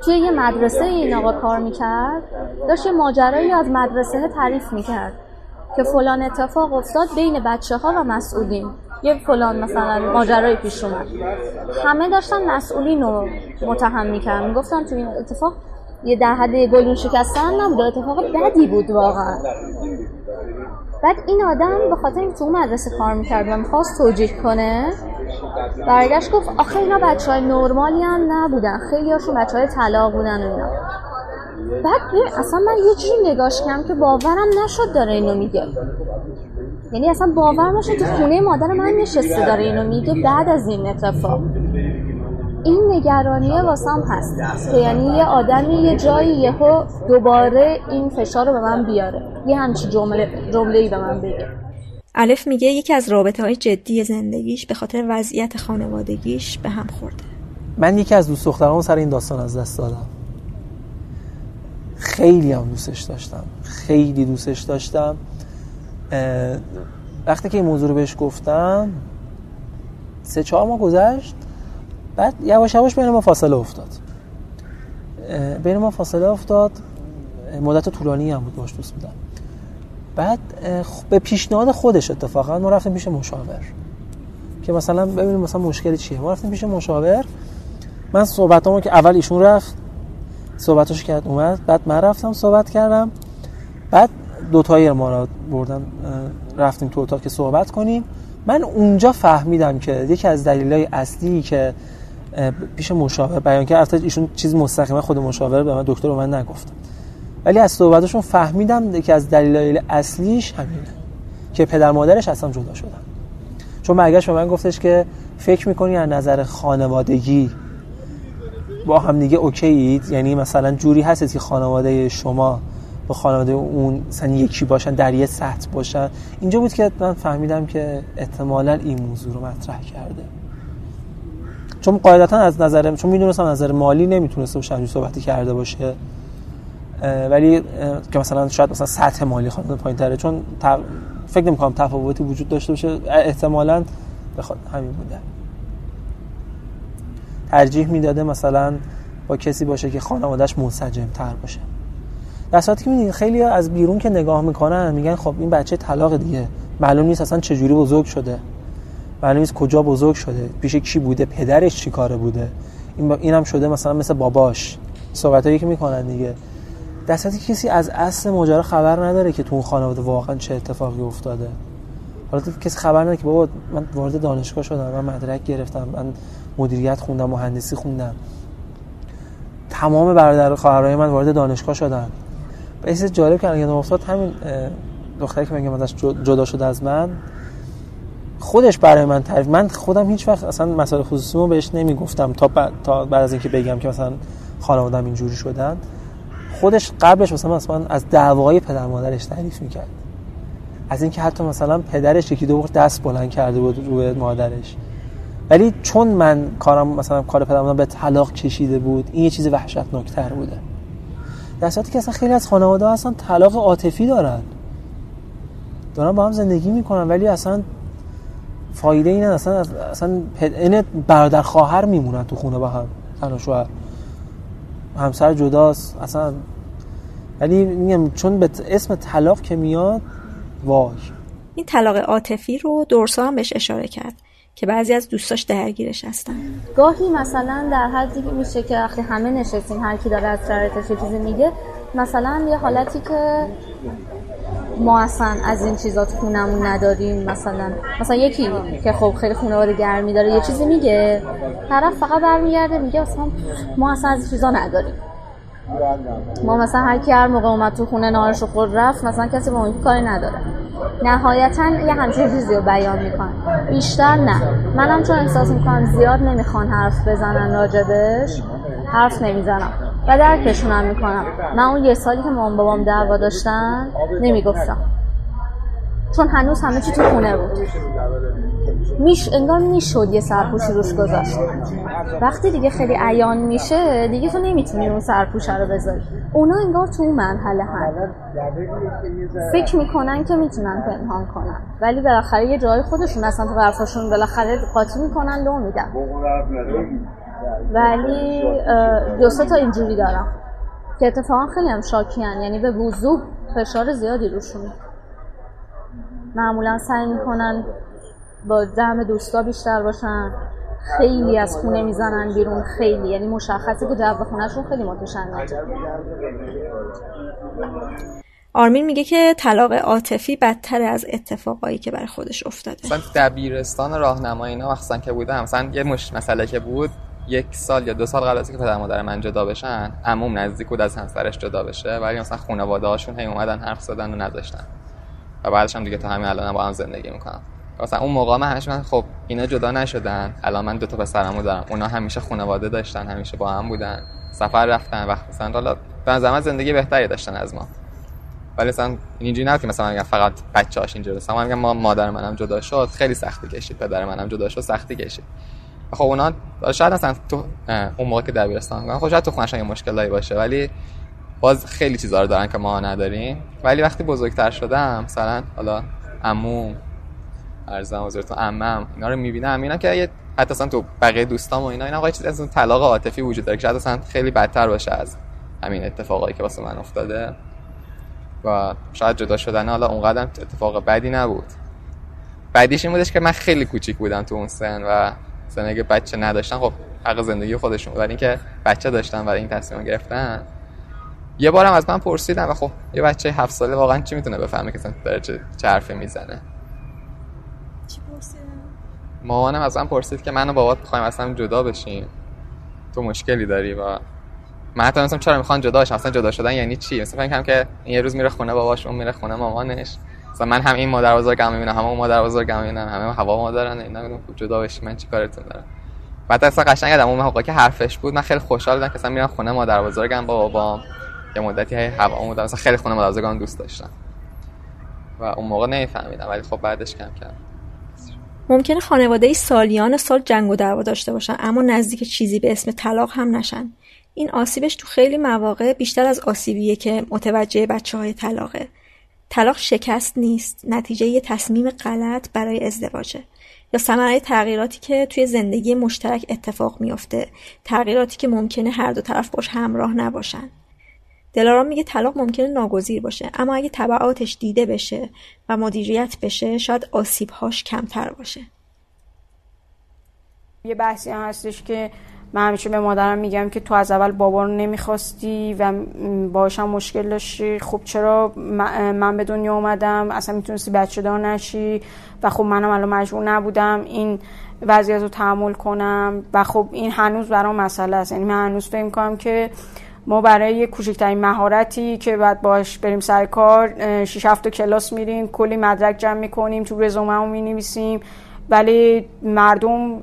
توی یه مدرسه این آقا کار میکرد، داشت یه ماجرایی از مدرسه تعریف میکرد که فلان اتفاق افتاد بین بچه‌ها و مسئولین، یه فلان مثلا ماجرایی پیش اومد. همه داشتن مسئولین رو متهم میکردن، میگفتن تو این اتفاق یه در حد گلون شکستن نبود، اتفاق بدی بود واقعا. بعد این آدم به خاطر اینکه تو اون مدرسه کار میکرد و میخواست توجیه کنه، برگشت گفت آخه اینا بچه های نرمالی هم نبودن، خیلی هاشون بچه های طلاق بودن و اینا. بعد اصلا من یه چیزی نگاش کردم که باورم نشد داره اینو میگه، یعنی اصلا باورم نشد تو خونه مادر من نشسته داره اینو میگه بعد از این اتفاق. این نگرانیه واسم هست که یعنی یه آدمی یه جایی یهو دوباره این فشار رو به من بیاره، یه همچین جمله جمله‌ای به من بگه. الف میگه یکی از رابطه‌های جدی زندگیش به خاطر وضعیت خانوادگیش به هم خورده. من یکی از دوست دخترام سر این داستان از دست دادم. خیلی هم دوستش داشتم، خیلی دوستش داشتم. وقتی که این موضوع رو بهش گفتم سه چهار ماه گذشت، بعد یواش یواش بین ما فاصله افتاد. بین ما فاصله افتاد مدت طولانی هم بود باش دوست بودم. بعد به پیشنهاد خودش اتفاقا ما رفتیم پیش مشاور که مثلا ببینیم مثلا مشکل چیه. ما رفتیم پیش مشاور، من صحبتامو که اول ایشون رفت صحبتاشو کرد اومد، بعد من رفتم صحبت کردم، بعد دوتایی ما را بردن رفتیم تو اتاق که صحبت کنیم. من اونجا فهمیدم که یکی از دلایل اصلی که پیش مشاور بیان که البته ایشون چیز مستقیما خود مشاور به من دکتر رو من نگفتم، ولی از صحبتشون فهمیدم که از دلایل اصلیش همینه که پدر مادرش اصلا جدا شدن. چون برگشت به من گفتش که فکر میکنی از نظر خانوادگی با هم دیگه اوکیید، یعنی مثلا جوری هست که خانواده شما با خانواده اون مثلا یکی باشن، در یه سطح باشن. اینجا بود که من فهمیدم که احتمالاً این موضوع رو مطرح کرده، چون قاعدتا از نظر چون میدونستم نظر مالی نمیتونسته باشه صحبتی کرده باشه، ولی که مثلا شاید مثلا سطح مالی خانواده پایین‌تره، چون تق... فکر نمی‌کنم تفاوتی وجود داشته باشه، احتمالاً بخواد همین بوده. ترجیح میداده مثلا با کسی باشه که خانواده‌اش منسجم‌تر باشه. در ساعتی که می‌بینید خیلی از بیرون که نگاه میکنن میگن خب این بچه طلاق دیگه، معلوم نیست اصلا چه جوری بزرگ شده، معلوم نیست کجا بزرگ شده، پیش کی بوده، پدرش چی کاره بوده، این اینم شده مثلا مثل باباش. صحبتایی که میکنن دیگه، در ساعتی که کسی از اصل ماجرا خبر نداره که تو اون خانواده واقعا چه اتفاقی افتاده. حالا کسی خبر نداره که بابا من وارد دانشگاه شدم، من مدرک گرفتم، من مدیریت خوندم، مهندسی خوندم، تمام برادر و خواهرای من وارد دانشگاه شدن. بس جالب که یادم افتاد همین دختری که میگم ازش جدا شده از من، خودش برای من تعریف، من خودم هیچ وقت اصلا مسائل خصوصیمو بهش نمیگفتم تا بعد تا بعد از اینکه بگم که مثلا خانواده‌ام اینجوری شدن. خودش قبلش مثلا مثلا از دعوای پدر مادرش تعریف میکرد، از اینکه حتی مثلا پدرش یکی دو وقت دست بلند کرده بود روی مادرش، ولی چون من کارم مثلا کار پدر مادرم به طلاق کشیده بود، این یه چیز وحشتناک‌تر بوده. در صورتی که اصلا خیلی از خانواده‌ها اصلا طلاق عاطفی دارن، دارن با هم زندگی میکنن، ولی اصلا فایده این اصلا اصلا این برادر خواهر میمونن تو خونه با هم، زن و شوهر، همسر جداست اصلا. ولی میگم چون به اسم طلاق که میاد، وای. این طلاق عاطفی رو درسا هم بهش اشاره کرد که بعضی از دوستاش درگیرش هستن. گاهی مثلا در حدی میشه که وقتی همه نشستیم هر کی داره از شرایطش یه چیزی میگه، مثلا یه حالتی که ما اصلا از این چیزا تو خونمون نداریم، مثلا مثلا یکی که خب خیلی خونه‌وار گرمی داره یه چیزی میگه، طرف فقط برمیگرده میگه اصلا ما اصلا از این چیزا نداریم، ما مثلا هر کی هر موقع اومد تو خونه نارشو خورد رفت، مثلا کسی با اون کاری نداره. نهایتاً یه همچین چیزی رو بیان میکنن، بیشتر نه. منم چون احساس میکنم زیاد نمیخوان حرف بزنن راجبش، حرف نمیزنم و درکشون هم میکنم. من اون یه سالی که مام بابام دعوا داشتن نمیگفتم، چون هنوز همه چی تو خونه بود. میش انگار میشد یه سرپوشی روش گذاشت. وقتی دیگه خیلی عیان میشه دیگه تو نمیتونی اون سرپوشه رو بذاری. اونا انگار تو اون مرحله هن، فکر میکنن که میتونن پنهان کنن، ولی بالاخره یه جای خودشون اصلا تو حرفاشون بالاخره قاطی میکنن، لو میدن. ولی دو سه تا اینجوری دارم که اتفاقا خیلی هم شاکیان، یعنی به وضوح فشار زیادی روشون. معمولا سعی میکنن با جمع دوستا بیشتر باشن، خیلی از خونه میزنن بیرون، خیلی، یعنی مشخصه که جو خونه‌شون خیلی متشنجه. آرمین میگه که طلاق عاطفی بدتر از اتفاقایی که برای خودش افتاده. مثلا دبیرستان راهنمایی اینا مثلا که بودم، مثلا یه مش مسئله که بود، یک سال یا دو سال قبل از اینکه پدر مادر من جدا بشن، عموم نزدیک بود از همسرش جدا بشه، ولی مثلا خانواده‌هاشون هی اومدن حرف زدن و نذاشتن. و بعدش هم دیگه تا همین الان هم با هم زندگی میکنم. مثلا اون موقع من همیشه من خب اینا جدا نشدن، الان من دو تا پسرمو دارم، اونا همیشه خانواده داشتن، همیشه با هم بودن، سفر رفتن، وقت مثلا حالا به زمان زندگی بهتری داشتن از ما. ولی مثلا اینجوری نه که مثلا میگم فقط بچه‌هاش اینجوری، مثلا میگم ما مادر منم جدا شد خیلی سختی کشید، پدر منم جدا شد سختی کشید. خب اونا شاید مثلا تو اون موقع که دبیرستان بودن خب شاید تو خونه‌شون مشکلایی باشه، ولی باز خیلی چیزا رو دارن که ما نداریم. ولی وقتی بزرگتر شدم مثلا حالا عموم ارزم حضرتون عمم اینا رو میبینم، اینا که حتی اصلا تو بقیه دوستام و اینا اینا واقعا چیز از اون طلاق عاطفی وجود داره که شاید اصلا خیلی بدتر باشه از همین اتفاقایی که واسه من افتاده و شاید جدا شدن حالا اونقدر اتفاق بدی نبود. بعدیش این بودش که من خیلی کوچیک بودم تو اون سن و سن اگه بچه نداشتن خب حق زندگی خودشون، ولی اینکه بچه داشتن برای این تصمیم گرفتن. یه بارم از من پرسیدم و خب یه بچه هفت ساله واقعا چی میتونه بفهمه که داره چه حرفی میزنه. چی پرسیدم؟ مامانم از من پرسید که من و بابات می‌خوایم اصلا جدا بشیم، تو مشکلی داری؟ و من حتی نمی‌دونم چرا می‌خوان جدا بشن، اصلا جدا شدن یعنی چی؟ مثلا فکر کنم که یه روز میره خونه باباش، اون میره خونه مامانش، مثلا من هم این مادر بزرگم میبینم، هم اون مادر بزرگم میبینم، همه هوا مادرن، اینا میگن جدا بشین، من چیکارتون دارم. بعد اصلا قشنگ آدم اون موقع که حرفش بود من خیلی خوشحال بودم که اصلا میرم خونه مادر بزرگم با بابام، یه مدتی های هوا مودم مثلا خیلی خونه مادرزگان دوست داشتم و اون موقع نمیفهمیدم، ولی خب بعدش کم کم. ممکنه خانواده‌ای سالیان سال جنگ و دعوا داشته باشن اما نزدیک چیزی به اسم طلاق هم نشن. این آسیبش تو خیلی مواقع بیشتر از آسیبیه که متوجه بچه‌های طلاقه. طلاق شکست نیست، نتیجه یه تصمیم غلط برای ازدواجه یا ثمره تغییراتی که توی زندگی مشترک اتفاق میفته، تغییراتی که ممکنه هر دو طرف باش همراه نباشن. دلارام میگه طلاق ممکنه ناگزیر باشه، اما اگه تبعاتش دیده بشه و مدیریت بشه شاید آسیب‌هاش کمتر باشه. یه بحثی هستش که من همیشه به مادرم میگم که تو از اول بابا رو نمیخواستی و باهاش هم مشکل داشتی، خب چرا من به دنیا اومدم، اصلا میتونستی بچه دار نشی و خب منم الان مجبور نبودم این وضعیت رو تحمل کنم و خب این هنوز برام مسئله است. یعنی من هنوز فکر می‌کنم که ما برای کوچکترین مهارتی که بعد باش بریم سر کار شش هفت کلاس میریم، کلی مدرک جمع میکنیم، تو رزومه مون مینویسیم، ولی مردم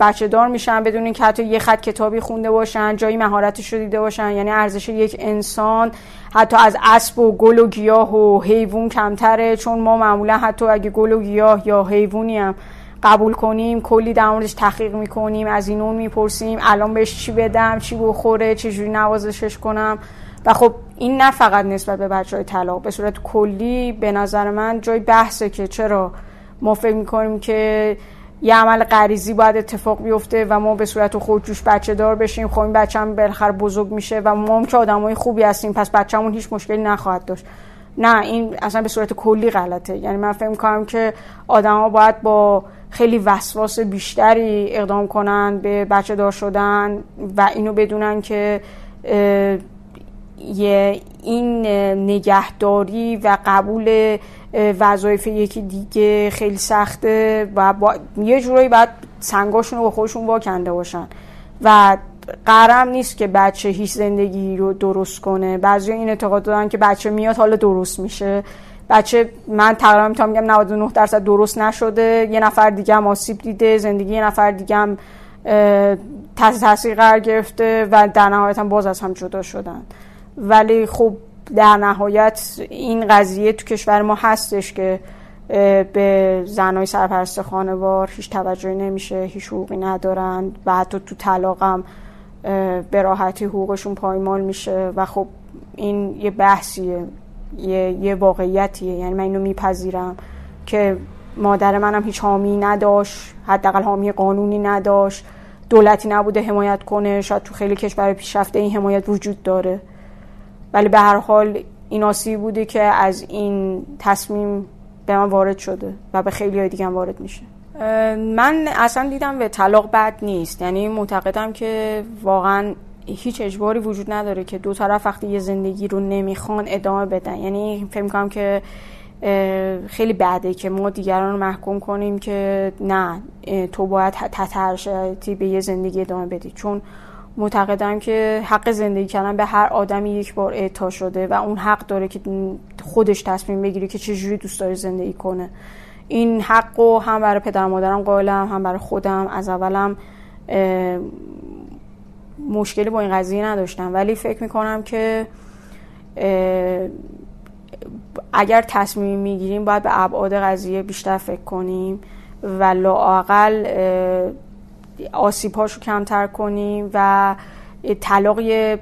بچه دار میشن بدون اینکه حتی یه خط کتابی خونده باشن، جایی مهارتش رو دیده باشن. یعنی ارزش یک انسان حتی از اسب و گل و گیاه و حیوان کمتره، چون ما معمولا حتی اگه گل و گیاه یا حیوانی هم قبول کنیم کلی در موردش تحقیق میکنیم، از این اون میپرسیم الان بهش چی بدم، چی بخوره، چجوری نوازشش کنم. و خب این نه فقط نسبت به بچهای طلاق، به صورت کلی به نظر من جای بحثه که چرا ما فکر میکنیم که یه عمل غریزی باید اتفاق بیفته و ما به صورت خودجوش بچه دار بشیم، خب این بچه هم بالاخره بزرگ میشه و ما هم که آدمای خوبی هستیم پس بچه‌مون هیچ مشکلی نخواهد داشت. نه، این اصلا به صورت کلی غلطه. یعنی من فکر میکنم که آدما باید با خیلی وسواس بیشتری اقدام کنن به بچه دار شدن و اینو بدونن که این نگهداری و قبول وظایف یکی دیگه خیلی سخته و با... یه جورایی باید سنگاشون رو به خودشون واکنده باشن و قرم نیست که بچه هیچ زندگی رو درست کنه. بعضی این اعتقاد دارن که بچه میاد حالا درست میشه. بچه من تقریبا میتونم میگم نود و نه درصد درست نشده، یه نفر دیگه هم آسیب دیده، زندگی یه نفر دیگه هم تحت تاثیر قرار گرفته و در نهایت هم باز از هم جدا شدن. ولی خب در نهایت این قضیه تو کشور ما هستش که به زنای سرپرست خانوار هیچ توجهی نمیشه، هیچ حقوقی ندارن و حتی تو طلاق هم به راحتی حقوقشون پایمال میشه و خب این یه بحثیه، یه, یه واقعیتیه. یعنی من اینو میپذیرم که مادر منم هیچ حامی نداشت، حداقل حامی قانونی نداشت، دولتی نبوده حمایت کنه. شاید تو خیلی کشور پیشرفته این حمایت وجود داره، ولی به هر حال این آسیبی بوده که از این تصمیم به من وارد شده و به خیلی های دیگه هم وارد میشه. من اصلا دیدم به طلاق بد نیست. یعنی معتقدم که واقعا هیچ اجباری وجود نداره که دو طرف وقتی یه زندگی رو نمیخوان ادامه بدن. یعنی فکر می‌کنم که خیلی بده که ما دیگران رو محکوم کنیم که نه تو باید تحت هر شرایطی به یه زندگی ادامه بدی، چون معتقدم که حق زندگی کردن به هر آدمی یک بار اعطا شده و اون حق داره که خودش تصمیم بگیره که چجوری دوست داره زندگی کنه. این حق رو هم برای پدر مادرم قائلم، هم برای خودم. از اولم مشکلی با این قضیه نداشتم، ولی فکر میکنم که اگر تصمیم میگیریم باید به ابعاد قضیه بیشتر فکر کنیم و لااقل آسیب‌هاشو کمتر کنیم. و طلاق یه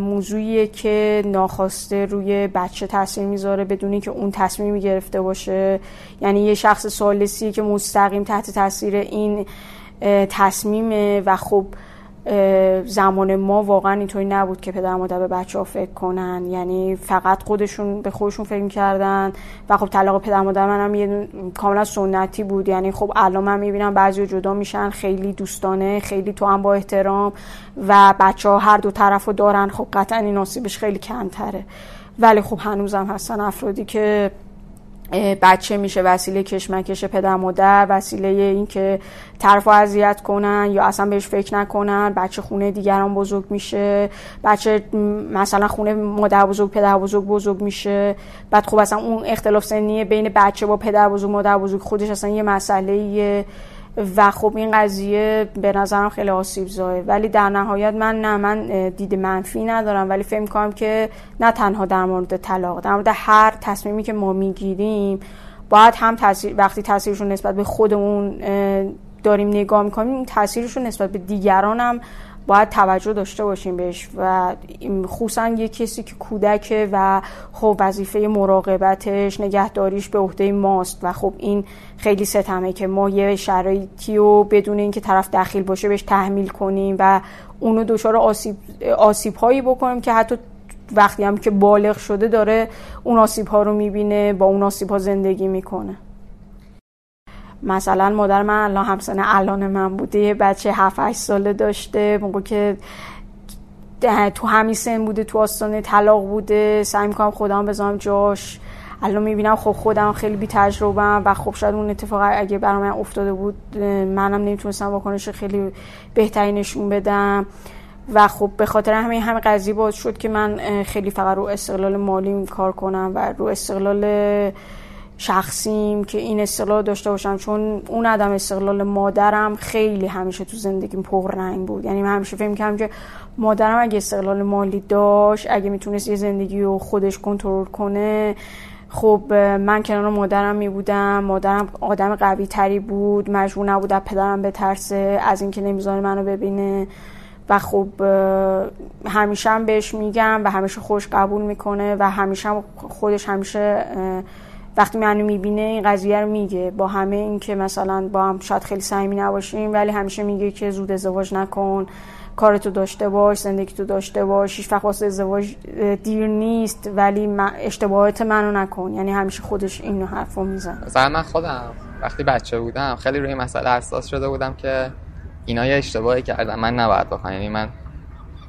موضوعیه که ناخواسته روی بچه تاثیر میذاره بدون اینکه اون تصمیمی گرفته باشه. یعنی یه شخص ثالثی که مستقیم تحت تاثیر این تصمیمه و خب زمان ما واقعا اینطوری نبود که پدر مادر به بچه‌ها فکر کنن، یعنی فقط خودشون به خودشون فکر می‌کردن. و خب طلاق پدر مادر منم یه کاملا سنتی بود. یعنی خب الان من می‌بینم بعضی‌ها جدا میشن خیلی دوستانه، خیلی تو هم با احترام و بچه‌ها هر دو طرفو دارن. خب قطعاً این نصیبش خیلی کمتره، ولی خب هنوزم هستن افرادی که بچه میشه وسیله کشمکش پدر مادر، وسیله این که طرفو اذیت کنن یا اصلا بهش فکر نکنن. بچه خونه دیگران بزرگ میشه، بچه مثلا خونه مادر بزرگ پدر بزرگ بزرگ میشه. بعد خب اصلا اون اختلاف سنی بین بچه با پدر بزرگ مادر بزرگ خودش اصلا یه مسئله‌ایه و خب این قضیه به نظرم خیلی آسیب زایه. ولی در نهایت من نه من دید منفی ندارم، ولی فکر می‌کنم که نه تنها در مورد طلاق، در مورد هر تصمیمی که ما میگیریم باید هم تاثیر وقتی تاثیرشون نسبت به خودمون داریم نگاه می‌کنیم، تاثیرشون نسبت به دیگران هم باید توجه داشته باشیم بهش. و خصوصا یه کسی که کودکه و خب وظیفه مراقبتش نگهداریش به عهده ماست و خب این خیلی ستمه که ما یه شرایطی رو بدون اینکه طرف دخیل باشه بهش تحمیل کنیم و اونو دچار آسیب آسیب‌هایی بکنیم که حتی وقتی هم که بالغ شده داره اون آسیب‌ها رو می‌بینه، با اون آسیب‌ها زندگی می‌کنه. مثلا مادر من الان همسنه الان من بوده، یه بچه هفت هشت ساله داشته، موقعی که تو همین سن بوده، تو آستانه طلاق بوده. سعی میکنم خودم بذارم جاش. الان میبینم خب خودم خیلی بی تجربه‌ام و خب شاید اون اتفاق اگه برای من افتاده بود منم نمیتونستم واکنش خیلی بهتری نشون بدم و خب به خاطر همین همین قضیه باعث شد که من خیلی فقط رو استقلال مالیم کار کنم و رو استقلال شخصیم که این استقلال داشته باشم، چون اون عدم استقلال مادرم خیلی همیشه تو زندگیم پررنگ بود. یعنی من همیشه فکر می‌کردم که مادرم اگه استقلال مالی داشت، اگه میتونست یه زندگی رو خودش کنترل کنه، خب من کنار مادرم می بودم. مادرم آدم قوی تری بود، مجبور نبود از پدرم بترسه، از اینکه نمیذاره منو ببینه، و خب همیشه هم بهش میگم و همیشه خودش قبول میکنه و همیشه هم خودش همیشه وقتی منو میبینه این قضیه رو میگه. با همه این که مثلا با هم شاید خیلی صمیمی نباشیم، ولی همیشه میگه که زود ازدواج نکن، کارتو داشته باش، زندگیتو داشته باش، هیچ وقت واسه ازدواج دیر نیست، ولی من اشتباهات منو نکن. یعنی همیشه خودش اینو حرفو میزنه. مثلا من خودم وقتی بچه بودم خیلی روی مسئله حساس شده بودم که اینا یه اشتباهی کردن، من نباید بکنم. یعنی من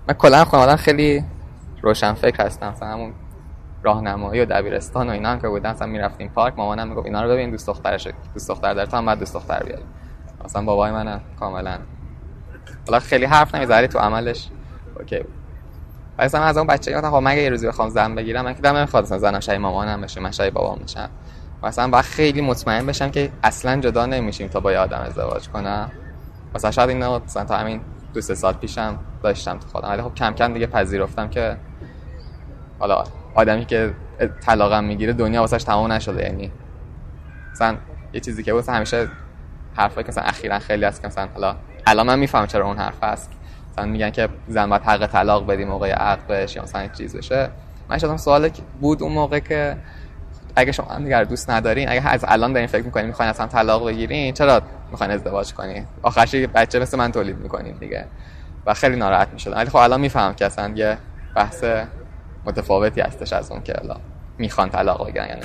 من کلا خودم خیلی روشن فکر هستم. مثلا همون راهنمایی و دبیرستان و اینا هم که بودم، مثلا میرفتیم پارک، مامانم میگفت اینا رو ببین، دوست دخترشه، دوست دختر داره، تو هم بعد دوست دختر بیاری. مثلا بابای من کاملا حالا خیلی حرف نمیزنه، تو عملش اوکی بود. واسه من از اون بچگی گفتم خب من یه روزی بخوام زن بگیرم، من که دلم نمیخواد مثلا زنم شای مامانم بشه، من شای بابام بشم. مثلا بعد خیلی مطمئن بشم که اصلا جدا نمیشیم تا با یه آدم ازدواج کنم. مثلا شاید اینا مثلا تا همین دو سه سال پیشم داشتم تو خودم، ولی خب کم کم دیگه پذیرفتم که حالا آدمی که طلاقم میگیره دنیا واسش تمام نشده. یعنی مثلا یه چیزی که مثلا همیشه حرفایی که مثلا اخیراً خیلی هست که مثلا حالا الان من میفهمم چرا اون حرف هست، مثلا میگن که زن باید حق طلاق بدیم موقع عقدش یا مثلا چیز بشه. من شدم سوالی بود اون موقع که اگه شما هم دیگه دوست ندارین، اگه از الان دارین فکر میکنین میخواین اصلا طلاق بگیرین، چرا میخواین ازدواج کنین؟ آخرش یه بچه مثل من تولید میکنین دیگه. و خیلی ناراحت میشدم، ولی خب الان میفهمم که اصلا یه بحث متفاوتی هستش از اون که الان میخوان طلاق بگیرن یا نه.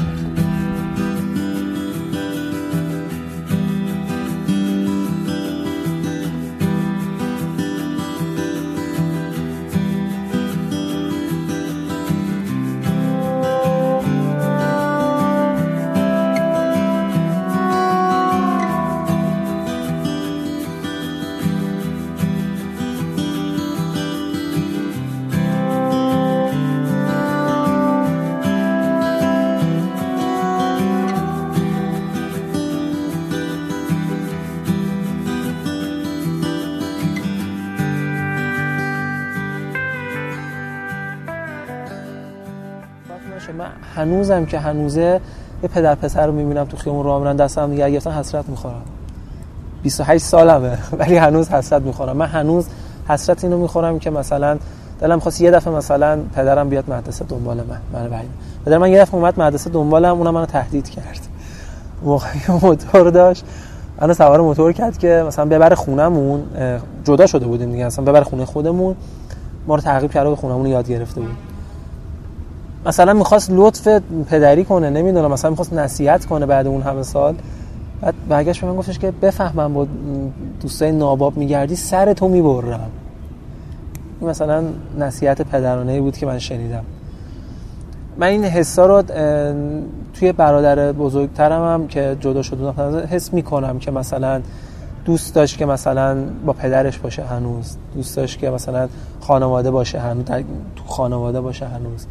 هنوزم که هنوزه یه پدر پسر رو میبینم تو خیابون راه میرن، دستم دیگه گرفتن، حسرت میخورم. بیست و هشت سالمه ولی هنوز حسرت میخورم. من هنوز حسرت اینو میخورم که مثلا دلم خواست یه دفعه مثلا پدرم بیاد مدرسه دنبال من. من ولی پدرم من یه دفعه اومد مدرسه دنبالم، اونم منو تهدید کرد. موقعی موتور داشت، منو سوار موتور کرد که مثلا ببر خونمون. جدا شده بودیم دیگه، مثلا ببر خونه خودمون. ما رو تعقیب کرد و خونمون یاد گرفته بود. مثلا میخواست لطف پدری کنه، نمیدونم، مثلا میخواست نصیحت کنه بعد اون همه سال. بعد برگشت به من گفتش که بفهمم با دوستای ناباب میگردی، سر تو میبرم. این مثلا نصیحت پدرانه‌ای بود که من شنیدم. من این حسا رو توی برادر بزرگترم هم که جدا شد حس میکنم که مثلا دوست داشت که مثلا با پدرش باشه هنوز، دوست داشت که مثلا خانواده باشه هنوز، تو خانواده باشه هنوز.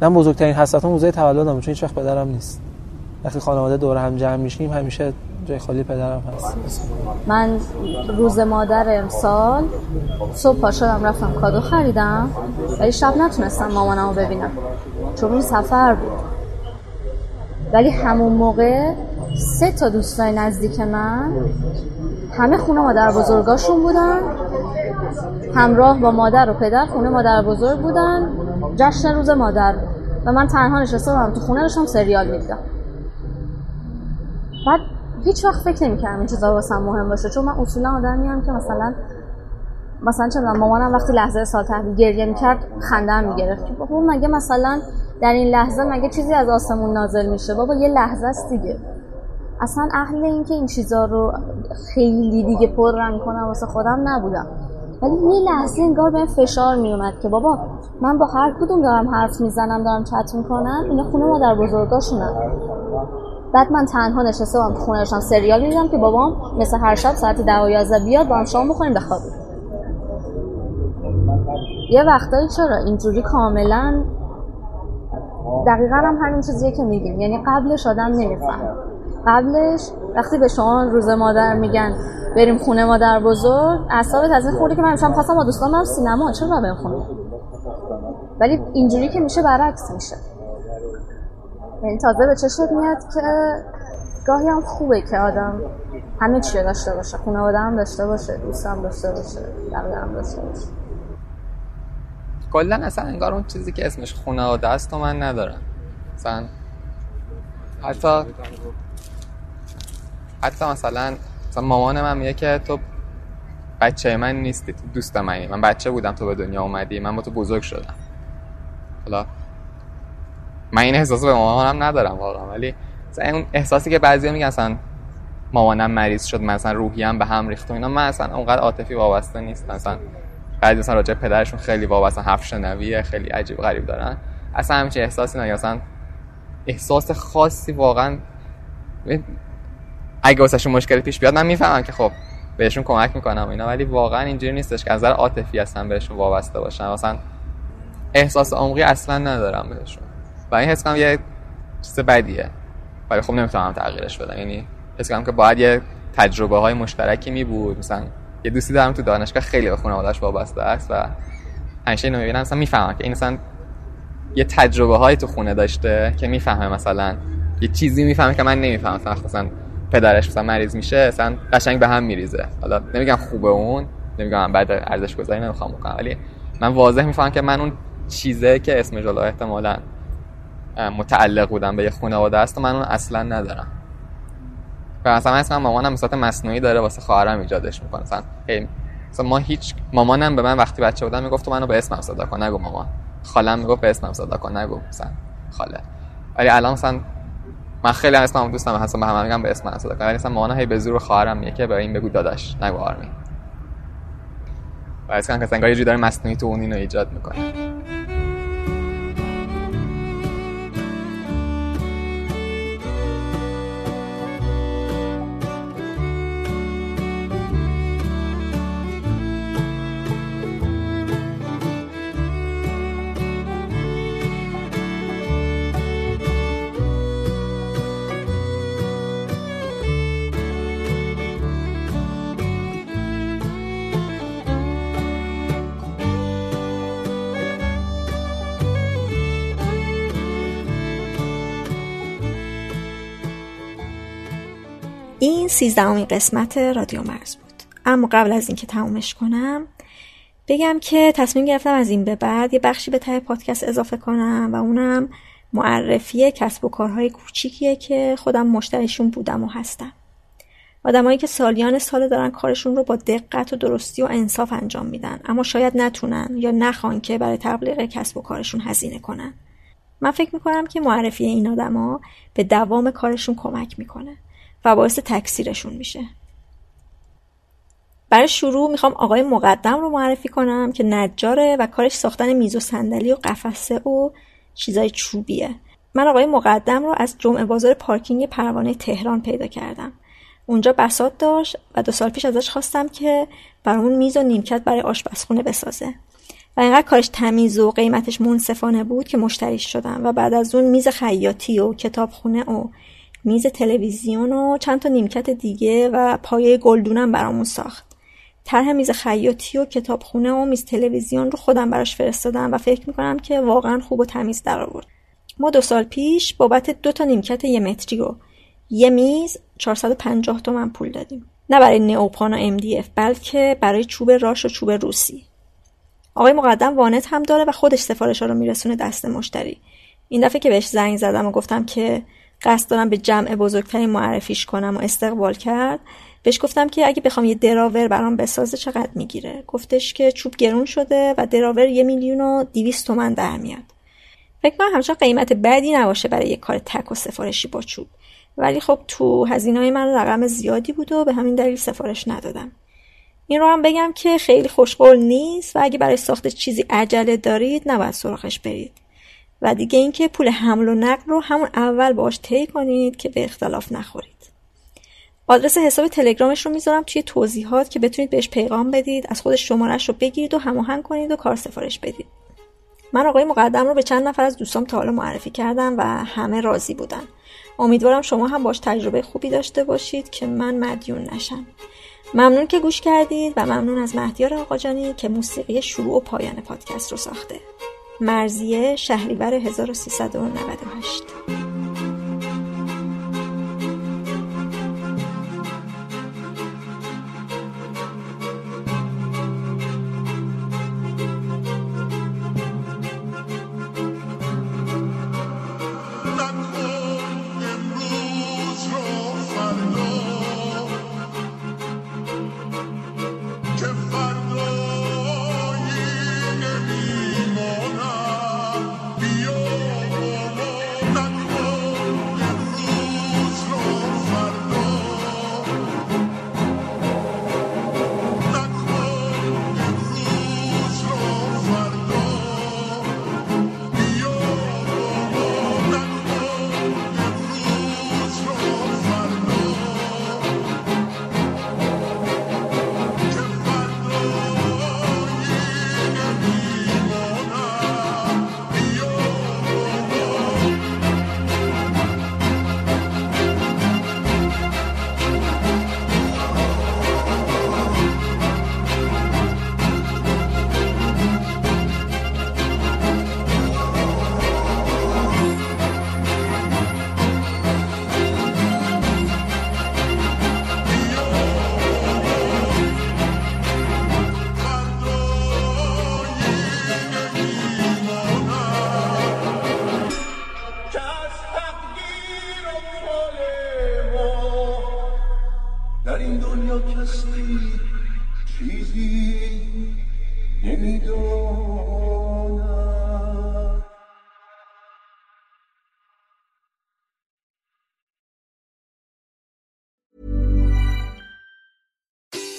من بزرگترین حسرتم روزای تولدم، چون هیچ وقت پدرم نیست. وقتی خانواده دور هم جمع میشیم همیشه جای خالی پدرم هست. من روز مادر امسال صبح پا شدم رفتم کادو خریدم، ولی شب نتونستم مامانمو ببینم چون اون سفر بود. ولی همون موقع سه تا دوستای نزدیک من همه خونه مادر بزرگاشون بودن، همراه با مادر و پدر خونه مادر بزرگ بودن، جشن روز مادر. و من تنها نشسته بودم تو خونه، داشتم سریال می‌دیدم. بعد هیچ وقت فکر نمی‌کردم این چیزا واسم مهم باشه، چون من اصولا آدمیم که مثلا مثلا چه می‌دونم مامانم وقتی لحظه سال تحویل گریه می‌کرد خنده‌ام می‌گرفت. بابا مگه مثلا در این لحظه مگه چیزی از آسمون نازل میشه؟ بابا یه لحظه است دیگه. اصلا اهل این که این چیزا رو خیلی دیگه پررنگ کنم واسه خودم نبودم. ولی یه لحظه انگار به فشار می اومد که بابا من با هر کدوم دارم حرف میزنم، دارم چت میکنم، اینا خونه مادر بزرگاشونن. بعد من تنها نشسته بودم خونه داشتم سریال می‌دیدم که بابام مثل هر شب ساعت ده و یازده بیاد با هم شام بخوریم بخوابیم. یه وقتایی چرا اینجوری کاملا دقیقاً هم همین چیزیه که میگیم، یعنی قبلش آدم نمیفهمه. قبلش وقتی به شما روز مادر میگن بریم خونه مادر بزرگ، اعصابت از این خورده که من میشم خواستم با دوستان برم سینما، چرا بریم خونه؟ ولی اینجوری که میشه برعکس میشه، یعنی تازه به چشت میاد که گاهی هم خوبه که آدم همه چیه داشته باشه، خانواده هم داشته باشه، دوست هم داشته باشه، بقیه هم داشته باشه. کلا اصلا انگار اون چیزی که اسمش خانواده است و من ندارم، مثلا حتی حتی مثلا مثلا مامان من میگه که تو بچه من نیستی، تو دوست منی، من بچه بودم تو به دنیا اومدی، من با تو بزرگ شدم. حالا من این احساس به مامانم ندارم واقعا، ولی اون احساسی که بعضیا میگن مثلا مامانم مریض شد، مثلا روحیم به هم ریخت و اینا، من اصلا اونقدر عاطفی وابسته نیستم. مثلا بعضی مثلا راجع پدرشون خیلی وابسته، حرف شنویه خیلی عجیب غریب دارن، اصلا همچین احساسی ندارم، اصلا احساس خاصی واقعا. اگه واسهشون مشکلی پیش بیاد من میفهمم که خب بهشون کمک میکنم اینا، ولی واقعا اینجوری نیستش که از نظر عاطفی اصلا بهشون وابسته باشم، اصلا احساس عمقی اصلا ندارم بهشون و این حس کنم یه چیز بدیه، ولی خب نمیتونم تغییرش بدم. یعنی حس کنم که باید یه تجربه های مشترکی می بود. مثلا یه دوستی دارم تو دانشگاه خیلی به خانواده‌اش وابسته است و همیشه اینو میبینم، مثلا میفهمم که این مثلا یه تجربه هایی تو خونه داشته که میفهمه، مثلا یه چیزی میفهمه که من نمیفهمم، مثلا پدرش مثلا مریض میشه، مثلا قشنگ به هم میریزه. حالا نمیگم خوبه اون، نمیگم من بعد ارزش گذاری نمیخوام بکنم، ولی من واضح میفهمم که من اون چیزه که اسمش رو احتمالاً متعلق بودم به یه خانواده است و من اون اصلا ندارم. و مثلا اسم مامانم مثلا مصنوعی داره واسه خواهرم ایجادش میکنه، مثلا هی مثلا ما هیچ مامانم به من وقتی بچه بودم میگفت تو منو به اسمم صدا کن، نگو مامان. خاله‌م میگفت به اسمم صدا کن، نگو مثلا خاله. ولی الان مثلا من خیلی اسمم دوست دارم، مثلا به همه میگم به اسمم صدا کن، ولی مثلا مامانم هی به زور خواهرم میگه که به این بگو داداش، نگو آرمین. واسه اینکه سنگاری جوری داره مصنوعی تو اون اینو ایجاد میکنه. این سیزدهمین قسمت رادیو مرز بود. اما قبل از اینکه تمومش کنم بگم که تصمیم گرفتم از این به بعد یه بخشی به ته پادکست اضافه کنم و اونم معرفی کسب و کارهای کوچیکیه که خودم مشتریشون بودم و هستم. آدمایی که سالیان سال دارن کارشون رو با دقت و درستی و انصاف انجام میدن، اما شاید نتونن یا نخوان که برای تبلیغ کسب و کارشون هزینه کنن. من فکر می‌کنم که معرفی این آدما به دوام کارشون کمک می‌کنه و باعث تکثیرشون میشه. برای شروع میخوام آقای مقدم رو معرفی کنم که نجاره و کارش ساختن میز و صندلی و قفسه و چیزای چوبیه. من آقای مقدم رو از جمعه بازار پارکینگ پروانه تهران پیدا کردم. اونجا بساط داشت و دو سال پیش ازش خواستم که برامون میز و نیمکت برای آشپزخونه بسازه و اینقدر کارش تمیز و قیمتش منصفانه بود که مشتریش شدم و بعد از اون میز خیاطی و کتابخونه و میز تلویزیون و چند تا نیمکت دیگه و پایه گلدونم برامون ساخت. طرح میز خیاطی و کتابخونه و میز تلویزیون رو خودم براش فرستادم و فکر میکنم که واقعا خوب و تمیز در آورد. ما دو سال پیش بابت دو تا نیمکت یه متری و یه میز چهارصد و پنجاه تومن پول دادیم. نه برای نئوپان و ام دی اف، بلکه برای چوب راش و چوب روسی. آقای مقدم وانت هم داره و خودش سفارش‌ها رو میرسونه دست مشتری. این دفعه که بهش زنگ زدم و گفتم که قصد دارم به جمع بزرگتری معرفیش کنم و استقبال کرد، بهش گفتم که اگه بخوام یه دراور برام بسازه چقدر میگیره؟ گفتش که چوب گرون شده و دراور یه میلیون و دویست تومن در میاد. فکر کنم همچنان قیمت بدی نباشه برای یه کار تک و سفارشی با چوب، ولی خب تو هزینه‌های من رقم زیادی بود و به همین دلیل سفارش ندادم. این رو هم بگم که خیلی خوشقول نیست و اگه برای ساخت چیزی عجله دارید نباید سراغش برید. و دیگه اینکه پول حمل و نقل رو همون اول باش طی کنید که به اختلاف نخورید. آدرس حساب تلگرامش رو میذارم توی توضیحات که بتونید بهش پیغام بدید، از خودش شماره‌اش رو بگیرید و هماهنگ کنید و کار سفارش بدید. من آقای مقدم رو به چند نفر از دوستام تا حالا معرفی کردم و همه راضی بودن. امیدوارم شما هم باش تجربه خوبی داشته باشید که من مدیون نشم. ممنون که گوش کردید و ممنون از مهدیار آقاجانی که موسیقی شروع و پایان پادکست رو ساخته. مرزی، شهریور هزار و سیصد و نود و هشت.